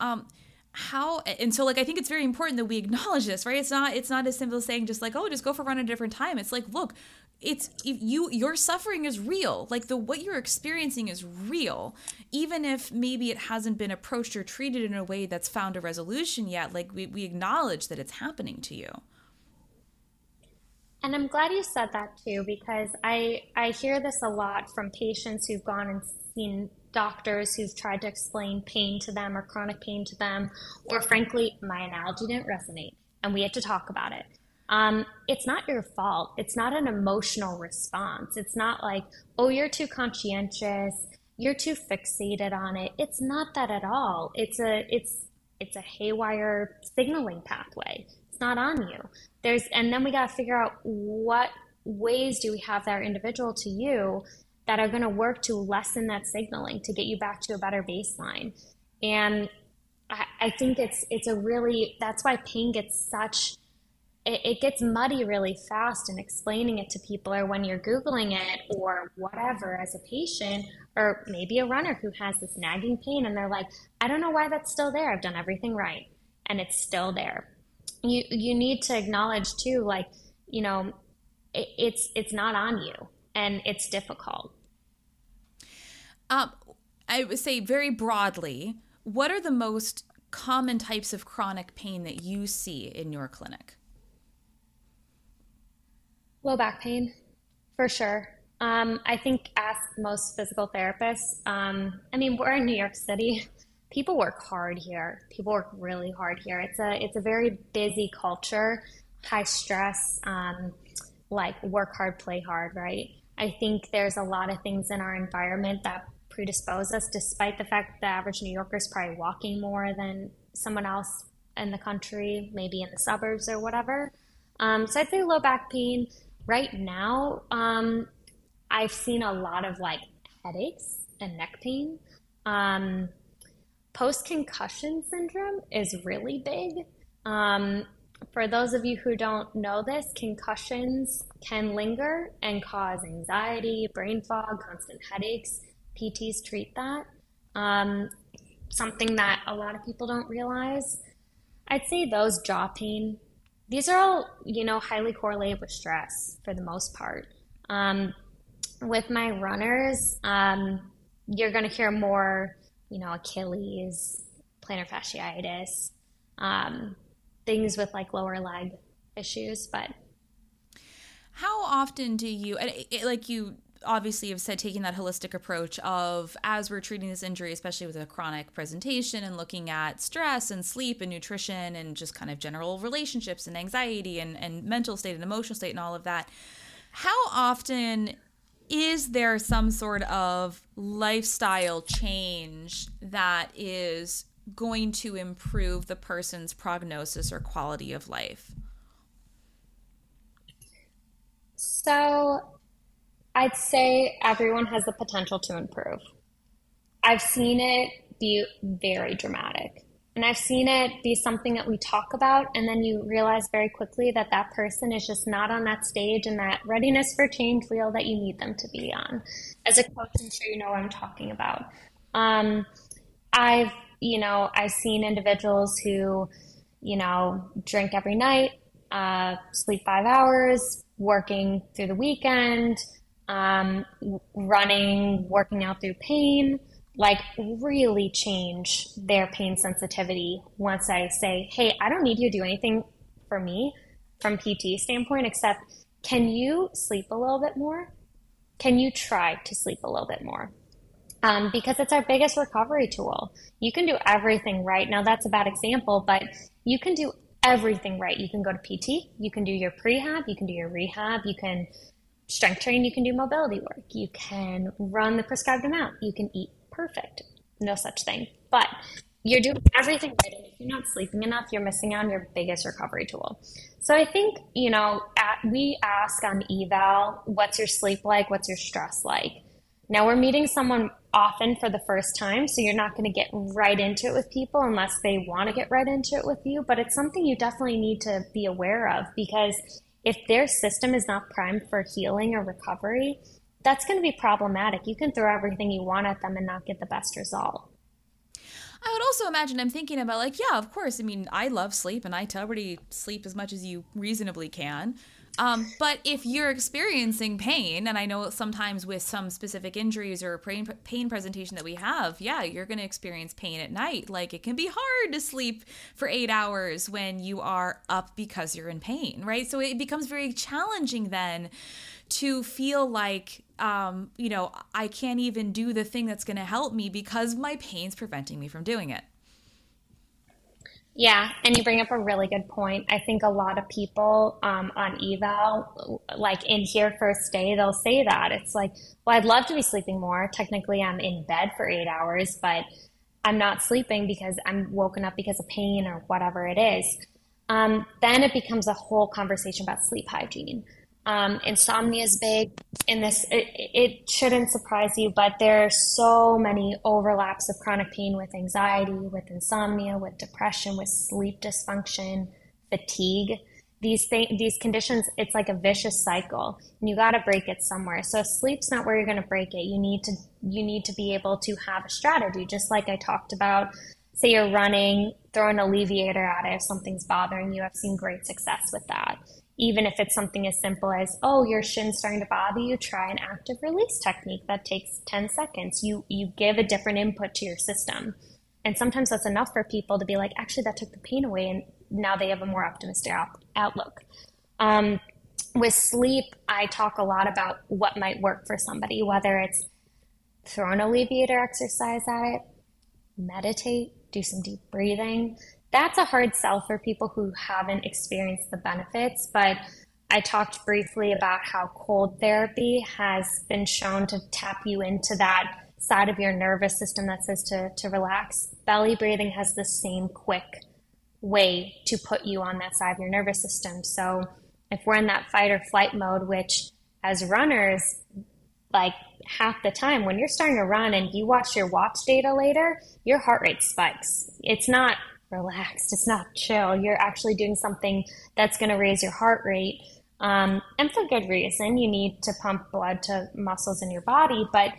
Um, How and so like I think it's very important that we acknowledge this, right? It's not it's not as simple as saying just like, oh, just go for a run at a different time. It's like, look, it's you your suffering is real. Like, the what you're experiencing is real, even if maybe it hasn't been approached or treated in a way that's found a resolution yet. Like, we, we acknowledge that it's happening to you. And I'm glad you said that too, because I I hear this a lot from patients who've gone and seen doctors who've tried to explain pain to them or chronic pain to them, or frankly, my analogy didn't resonate and we had to talk about it. Um, it's not your fault. It's not an emotional response. It's not like, oh, you're too conscientious. You're too fixated on it. It's not that at all. It's a, it's, it's a haywire signaling pathway. It's not on you. There's, and then we got to figure out what ways do we have that are individual to you that are going to work to lessen that signaling to get you back to a better baseline. And I, I think it's it's a really, that's why pain gets such, it, it gets muddy really fast in explaining it to people, or when you're Googling it or whatever as a patient, or maybe a runner who has this nagging pain and they're like, I don't know why that's still there. I've done everything right and it's still there. You, you need to acknowledge too, like, you know, it, it's it's not on you and it's difficult. Um, I would say very broadly, what are the most common types of chronic pain that you see in your clinic? Low back pain, for sure. Um, I think ask most physical therapists. Um, I mean, we're in New York City. People work hard here. People work really hard here. It's a it's a very busy culture, high stress, um, like work hard, play hard, right? I think there's a lot of things in our environment that predispose us, despite the fact that the average New Yorker is probably walking more than someone else in the country, maybe in the suburbs or whatever. Um, so I'd say low back pain. Right now, um, I've seen a lot of like headaches and neck pain. Um, post-concussion syndrome is really big. Um, For those of you who don't know this, concussions can linger and cause anxiety, brain fog, constant headaches. P Ts treat that. Um, something that a lot of people don't realize. I'd say those, jaw pain. These are all, you know, highly correlated with stress for the most part. Um, with my runners, um, you're going to hear more, you know, Achilles, plantar fasciitis, um, things with like lower leg issues. But how often do you, and it, it, like you obviously have said, taking that holistic approach of, as we're treating this injury, especially with a chronic presentation, and looking at stress and sleep and nutrition and just kind of general relationships and anxiety and, and mental state and emotional state and all of that, how often is there some sort of lifestyle change that is going to improve the person's prognosis or quality of life? So I'd say everyone has the potential to improve. I've seen it be very dramatic, and I've seen it be something that we talk about, and then you realize very quickly that that person is just not on that stage and that readiness for change wheel that you need them to be on. As a coach, I'm sure you know what I'm talking about. Um, I've, you know, I've seen individuals who, you know, drink every night, uh, sleep five hours, working through the weekend, um, running, working out through pain, like really change their pain sensitivity once I say, hey, I don't need you to do anything for me from P T standpoint, except can you sleep a little bit more? Can you try to sleep a little bit more? Um, because it's our biggest recovery tool. You can do everything right. Now that's a bad example, but you can do everything right. You can go to P T, you can do your prehab, you can do your rehab, you can strength train, you can do mobility work, you can run the prescribed amount, you can eat perfect, no such thing. But you're doing everything right, and if you're not sleeping enough, you're missing out on your biggest recovery tool. So I think, you know, at, we ask on eval, what's your sleep like? What's your stress like? Now we're meeting someone often for the first time, so you're not going to get right into it with people unless they want to get right into it with you, but it's something you definitely need to be aware of, because if their system is not primed for healing or recovery, that's going to be problematic. You can throw everything you want at them and not get the best result. I would also imagine, I'm thinking about like, yeah, of course. I mean, I love sleep and I tell everybody sleep as much as you reasonably can. Um, but if you're experiencing pain, and I know sometimes with some specific injuries or pain, pain presentation that we have, yeah, you're going to experience pain at night. Like it can be hard to sleep for eight hours when you are up because you're in pain, right? So it becomes very challenging then to feel like, um, you know, I can't even do the thing that's going to help me because my pain's preventing me from doing it. Yeah, and you bring up a really good point. I think a lot of people um, on eval, like in here first day, they'll say that. It's like, well, I'd love to be sleeping more. Technically, I'm in bed for eight hours, but I'm not sleeping because I'm woken up because of pain or whatever it is. Um, then it becomes a whole conversation about sleep hygiene. Um, insomnia is big in this. It, it shouldn't surprise you, but there are so many overlaps of chronic pain with anxiety, with insomnia, with depression, with sleep dysfunction, fatigue. These things, these conditions, it's like a vicious cycle, and you got to break it somewhere. So if sleep's not where you're going to break it, you need to you need to be able to have a strategy, just like I talked about. Say you're running, throw an alleviator at it if something's bothering you. I've seen great success with that. Even if it's something as simple as, oh, your shin's starting to bother you, try an active release technique that takes ten seconds. You you give a different input to your system. And sometimes that's enough for people to be like, actually, that took the pain away, and now they have a more optimistic out- outlook. Um, with sleep, I talk a lot about what might work for somebody, whether it's throw an alleviator exercise at it, meditate, do some deep breathing. That's a hard sell for people who haven't experienced the benefits, but I talked briefly about how cold therapy has been shown to tap you into that side of your nervous system that says to, to relax. Belly breathing has the same quick way to put you on that side of your nervous system. So if we're in that fight or flight mode, which as runners, like half the time when you're starting to run and you watch your watch data later, your heart rate spikes. It's not relaxed. It's not chill. You're actually doing something that's going to raise your heart rate. Um, and for good reason, you need to pump blood to muscles in your body. But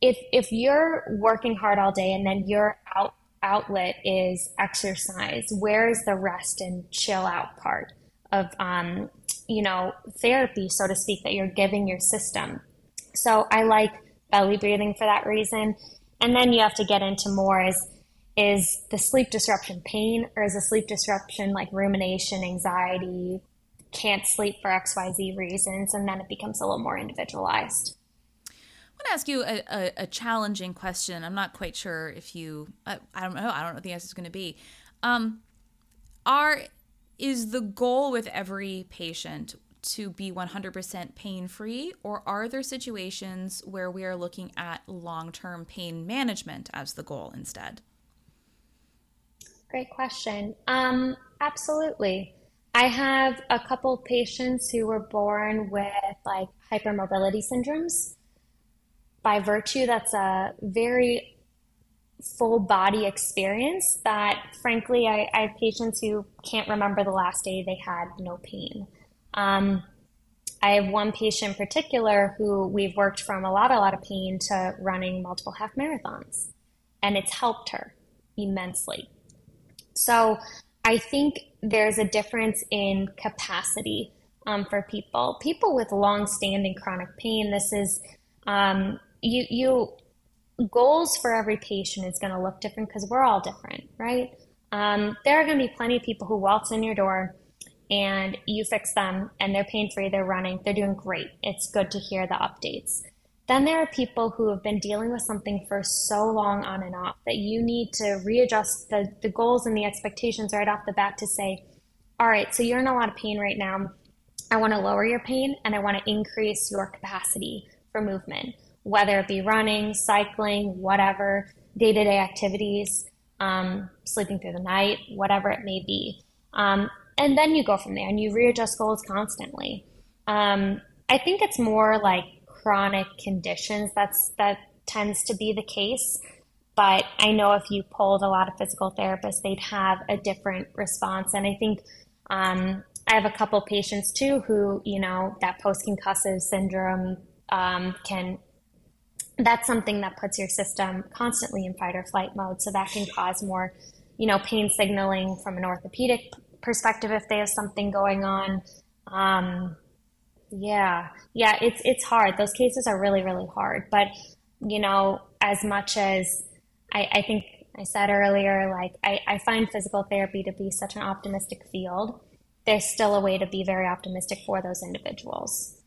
if if you're working hard all day and then your out, outlet is exercise, where is the rest and chill out part of, um, you know, therapy, so to speak, that you're giving your system? So I like belly breathing for that reason. And then you have to get into more is, is the sleep disruption pain, or is a sleep disruption like rumination, anxiety, can't sleep for X Y Z reasons? And then it becomes a little more individualized. I want to ask you a, a, a challenging question. I'm not quite sure if you, I, I don't know. I don't know what the answer is going to be. Um, are, is the goal with every patient to be one hundred percent pain-free, or are there situations where we are looking at long-term pain management as the goal instead? Great question. Um, absolutely. I have a couple patients who were born with like hypermobility syndromes. By virtue, that's a very full body experience that frankly, I, I have patients who can't remember the last day they had no pain. Um, I have one patient in particular who we've worked from a lot, a lot of pain to running multiple half marathons, and it's helped her immensely. So I think there's a difference in capacity um, for people. People with long-standing chronic pain, this is, um, you, you, goals for every patient is going to look different because we're all different, right? Um, there are going to be plenty of people who waltz in your door and you fix them and they're pain-free, they're running, they're doing great. It's good to hear the updates. Then there are people who have been dealing with something for so long on and off that you need to readjust the, the goals and the expectations right off the bat to say, all right, so you're in a lot of pain right now. I want to lower your pain and I want to increase your capacity for movement, whether it be running, cycling, whatever, day-to-day activities, um, sleeping through the night, whatever it may be. Um, and then you go from there and you readjust goals constantly. Um, I think it's more like chronic conditions, that's that tends to be the case. But I know if you polled a lot of physical therapists, they'd have a different response. And I think um, I have a couple patients too who, you know, that post-concussive syndrome um, can, that's something that puts your system constantly in fight or flight mode. So that can cause more, you know, pain signaling from an orthopedic perspective if they have something going on. Um, Yeah. Yeah. It's, it's hard. Those cases are really, really hard. But, you know, as much as I, I think I said earlier, like I, I find physical therapy to be such an optimistic field, there's still a way to be very optimistic for those individuals.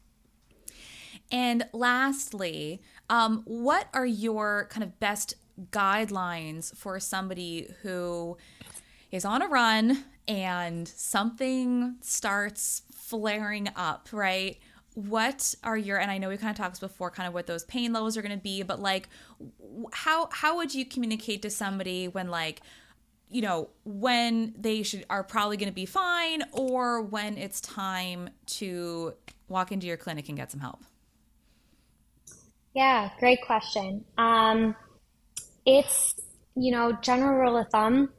And lastly, um, what are your kind of best guidelines for somebody who is on a run and something starts flaring up, right? What are your, and I know we kind of talked before kind of what those pain levels are going to be, but like how how would you communicate to somebody when like, you know, when they should are probably going to be fine or when it's time to walk into your clinic and get some help? Yeah, great question. Um, it's, you know, general rule of thumb,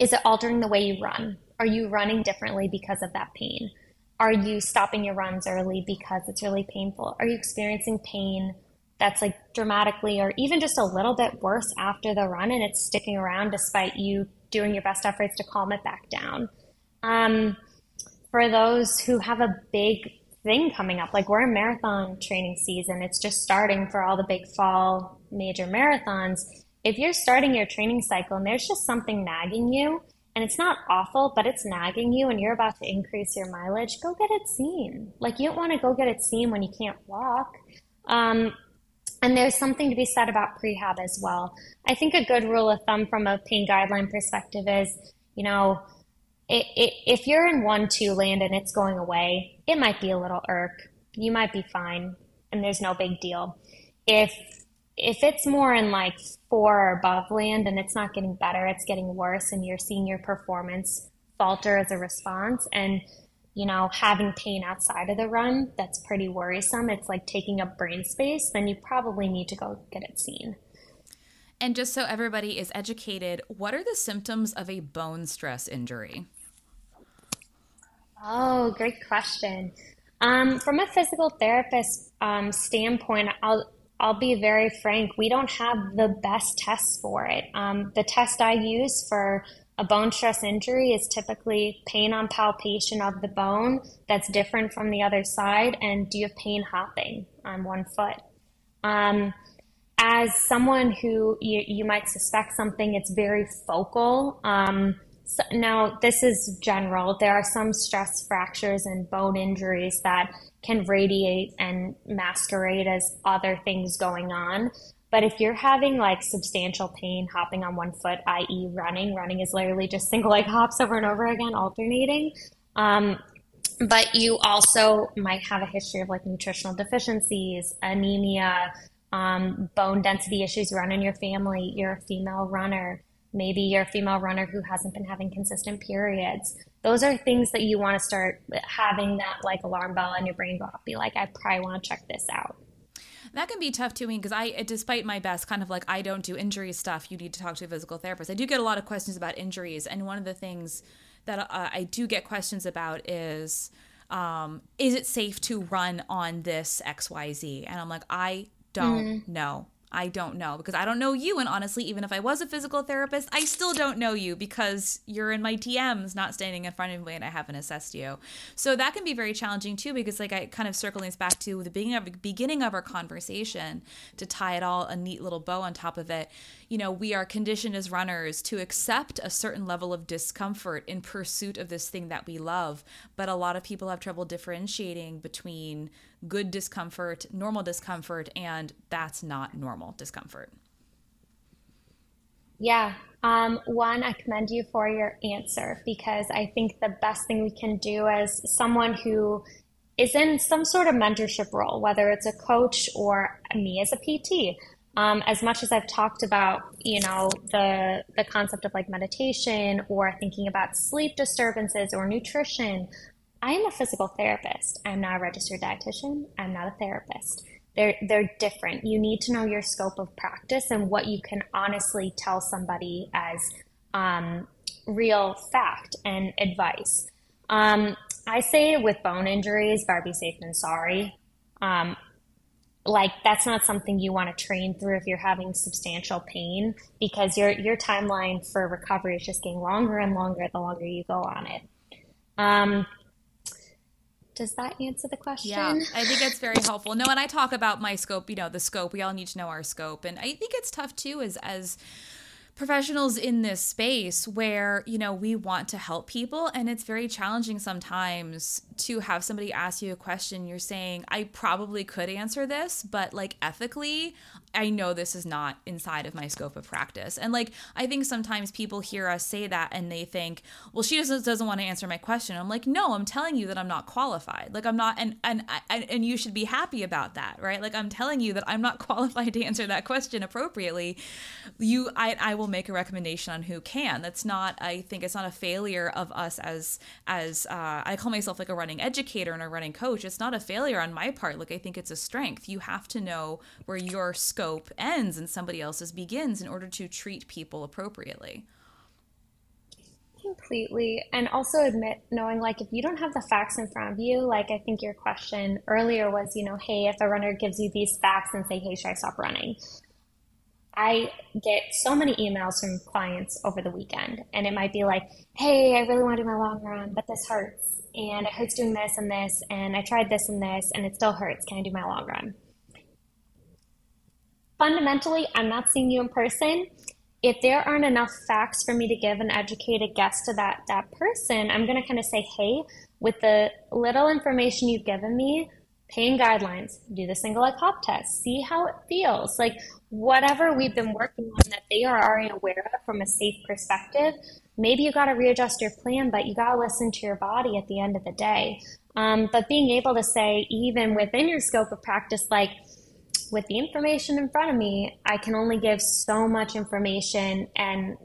is it altering the way you run? Are you running differently because of that pain? Are you stopping your runs early because it's really painful? Are you experiencing pain that's like dramatically or even just a little bit worse after the run and it's sticking around despite you doing your best efforts to calm it back down? Um, for those who have a big thing coming up, like we're in marathon training season, it's just starting for all the big fall major marathons. If you're starting your training cycle and there's just something nagging you, and it's not awful, but it's nagging you and you're about to increase your mileage, go get it seen. Like you don't want to go get it seen when you can't walk. Um, and there's something to be said about prehab as well. I think a good rule of thumb from a pain guideline perspective is, you know, it, it, if you're in one two land and it's going away, it might be a little irk. You might be fine and there's no big deal. If If it's more in like four or above land and it's not getting better, it's getting worse and you're seeing your performance falter as a response and, you know, having pain outside of the run, that's pretty worrisome. It's like taking up brain space, then you probably need to go get it seen. And just so everybody is educated, what are the symptoms of a bone stress injury? Oh, great question. Um, from a physical therapist um, standpoint, I'll, I'll be very frank, we don't have the best tests for it. Um, the test I use for a bone stress injury is typically pain on palpation of the bone that's different from the other side, and do you have pain hopping on one foot? Um, as someone who you, you might suspect something, it's very focal. Um, so now, this is general. There are some stress fractures and bone injuries that can radiate and masquerade as other things going on. But if you're having like substantial pain hopping on one foot, that is running, running is literally just single leg hops over and over again, alternating. Um, but you also might have a history of like nutritional deficiencies, anemia, um, bone density issues run in your family, you're a female runner, Maybe you're a female runner who hasn't been having consistent periods. Those are things that you want to start having that like alarm bell on your brain go off. Be like, I probably want to check this out. That can be tough too, because I, despite my best, kind of like I don't do injury stuff. You need to talk to a physical therapist. I do get a lot of questions about injuries, and one of the things that uh, I do get questions about is, um, is it safe to run on this X Y Z? And I'm like, I don't mm. know. I don't know, because I don't know you. And honestly, even if I was a physical therapist, I still don't know you, because you're in my D Ms, not standing in front of me, and I haven't assessed you. So that can be very challenging too, because like I kind of circling this back to the beginning of, beginning of our conversation, to tie it all a neat little bow on top of it. You know, we are conditioned as runners to accept a certain level of discomfort in pursuit of this thing that we love. But a lot of people have trouble differentiating between good discomfort, normal discomfort, and that's not normal discomfort. Yeah. Um, one, I commend you for your answer, because I think the best thing we can do as someone who is in some sort of mentorship role, whether it's a coach or me as a P T, um, as much as I've talked about, you know, the, the concept of like meditation or thinking about sleep disturbances or nutrition, I am a physical therapist. I'm not a registered dietitian. I'm not a therapist. They're, they're different. You need to know your scope of practice and what you can honestly tell somebody as um, real fact and advice. Um, I say with bone injuries, bar be safe than sorry. Um, like that's not something you want to train through if you're having substantial pain, because your, your timeline for recovery is just getting longer and longer the longer you go on it. Um, Does that answer the question? Yeah, I think that's very helpful. No, and I talk about my scope, you know, the scope. We all need to know our scope. And I think it's tough, too, as, as professionals in this space where, you know, we want to help people. And it's very challenging sometimes to have somebody ask you a question. You're saying, I probably could answer this, but, like, ethically, I know this is not inside of my scope of practice. And, like, I think sometimes people hear us say that and they think, well, she just doesn't want to answer my question. I'm like, no, I'm telling you that I'm not qualified. Like, I'm not, and, and, and you should be happy about that, right? Like, I'm telling you that I'm not qualified to answer that question appropriately. You, I, I will make a recommendation on who can. That's not, I think it's not a failure of us as, as, uh, I call myself like a running educator and a running coach. It's not a failure on my part. Like, I think it's a strength. You have to know where your scope ends and somebody else's begins in order to treat people appropriately. Completely. And also admit knowing, like, if you don't have the facts in front of you, like I think your question earlier was, you know, hey, if a runner gives you these facts and say, hey, should I stop running? I get so many emails from clients over the weekend, and it might be like, hey, I really want to do my long run, but this hurts, and it hurts doing this and this, and I tried this and this, and it still hurts. Can I do my long run? Fundamentally, I'm not seeing you in person. If there aren't enough facts for me to give an educated guess to that, that person, I'm going to kind of say, hey, with the little information you've given me, pain guidelines, do the single leg hop test, see how it feels. Like, whatever we've been working on that they are already aware of from a safe perspective, maybe you got to readjust your plan, but you got to listen to your body at the end of the day. Um, but being able to say, even within your scope of practice, like, with the information in front of me, I can only give so much information, and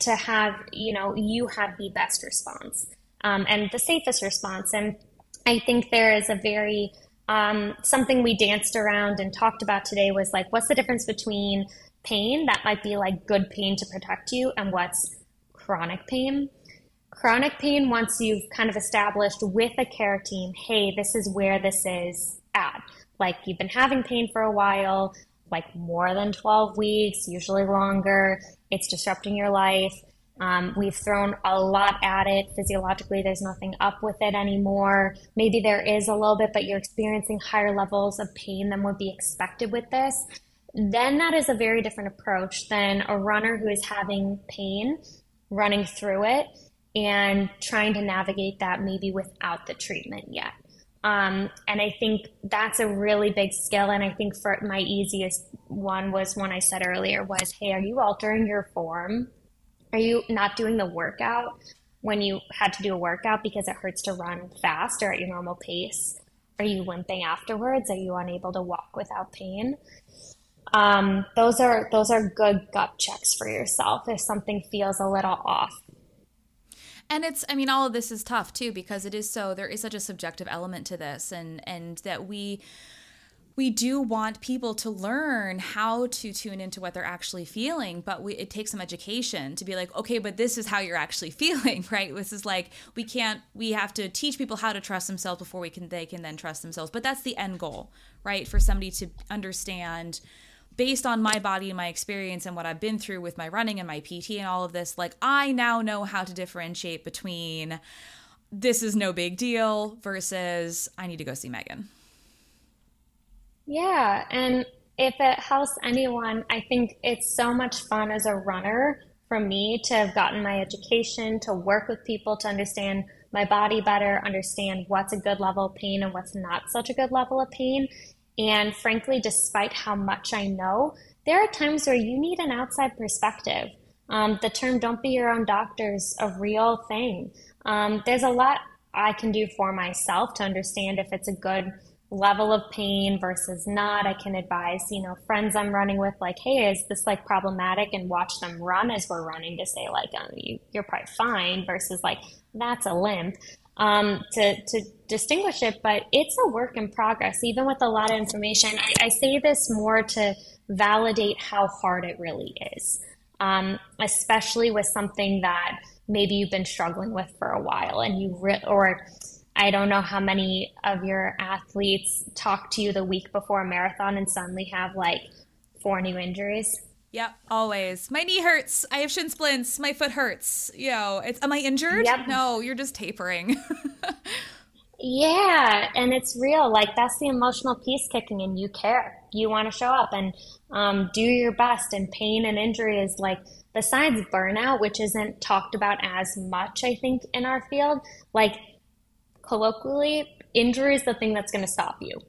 to have, you know, you have the best response um, and the safest response. And I think there is a very Um, something we danced around and talked about today was like, what's the difference between pain that might be like good pain to protect you and what's chronic pain? Chronic pain, once you've kind of established with a care team, hey, this is where this is at. Like, you've been having pain for a while, like more than twelve weeks, usually longer. It's disrupting your life. Um, we've thrown a lot at it. Physiologically, there's nothing up with it anymore. Maybe there is a little bit, but you're experiencing higher levels of pain than would be expected with this. Then that is a very different approach than a runner who is having pain, running through it, and trying to navigate that maybe without the treatment yet. Um, and I think that's a really big skill. And I think for my easiest one was one I said earlier was, hey, are you altering your form? Are you not doing the workout when you had to do a workout because it hurts to run fast or at your normal pace? Are you limping afterwards? Are you unable to walk without pain? um, those are those are good gut checks for yourself if something feels a little off. And it's, I mean, all of this is tough too, because it is so, there is such a subjective element to this, and, and that we, we do want people to learn how to tune into what they're actually feeling, but we, it takes some education to be like, okay, but this is how you're actually feeling, right? This is like, we can't, we have to teach people how to trust themselves before we can, they can then trust themselves. But that's the end goal, right? For somebody to understand, based on my body and my experience and what I've been through with my running and my P T and all of this, like, I now know how to differentiate between this is no big deal versus I need to go see Megan. Yeah. And if it helps anyone, I think it's so much fun as a runner for me to have gotten my education, to work with people, to understand my body better, understand what's a good level of pain and what's not such a good level of pain. And frankly, despite how much I know, there are times where you need an outside perspective. Um, the term don't be your own doctor is a real thing. Um, there's a lot I can do for myself to understand if it's a good level of pain versus not. I can advise, you know, friends I'm running with, like, hey, is this like problematic? And watch them run as we're running to say like, oh, you, you're probably fine versus like, that's a limp. Um, to, to distinguish it, but it's a work in progress, even with a lot of information. I, I say this more to validate how hard it really is, um, especially with something that maybe you've been struggling with for a while and you re- or I don't know how many of your athletes talk to you the week before a marathon and suddenly have like four new injuries. Yep, always. My knee hurts. I have shin splints. My foot hurts. You know, it's, am I injured? Yep. No, you're just tapering. Yeah, and it's real. Like, that's the emotional piece kicking in. You care. You want to show up and um, do your best. And pain and injury is like, besides burnout, which isn't talked about as much, I think, in our field, like, colloquially, injury is the thing that's going to stop you.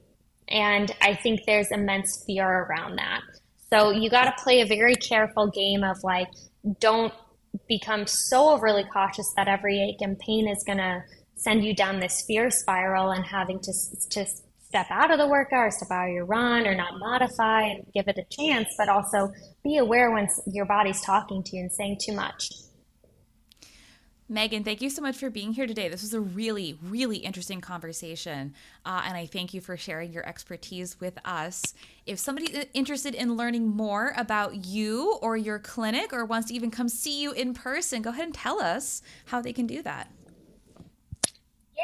And I think there's immense fear around that. So you got to play a very careful game of like, don't become so overly cautious that every ache and pain is going to send you down this fear spiral and having to to step out of the workout or step out of your run or not modify and give it a chance, but also be aware when your body's talking to you and saying too much. Megan, thank you so much for being here today. This was a really, really interesting conversation, uh, and I thank you for sharing your expertise with us. If somebody's interested in learning more about you or your clinic or wants to even come see you in person, go ahead and tell us how they can do that.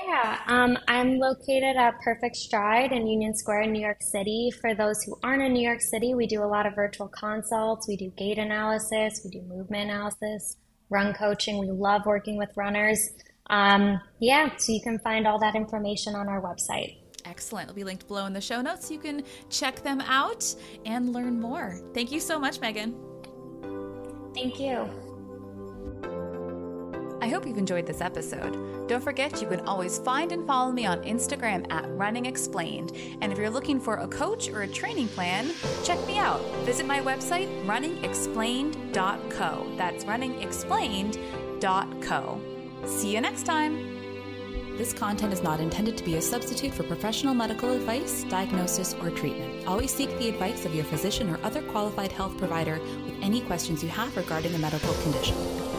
Yeah, um, I'm located at Perfect Stride in Union Square in New York City. For those who aren't in New York City, we do a lot of virtual consults. We do gait analysis. We do movement analysis. Run coaching. We love working with runners. Um, yeah, so you can find all that information on our website. Excellent. It'll be linked below in the show notes. You can check them out and learn more. Thank you so much, Megan. Thank you. I hope you've enjoyed this episode. Don't forget, you can always find and follow me on Instagram at Running Explained. And if you're looking for a coach or a training plan, check me out. Visit my website, running explained dot co. That's running explained dot co. See you next time. This content is not intended to be a substitute for professional medical advice, diagnosis, or treatment. Always seek the advice of your physician or other qualified health provider with any questions you have regarding a medical condition.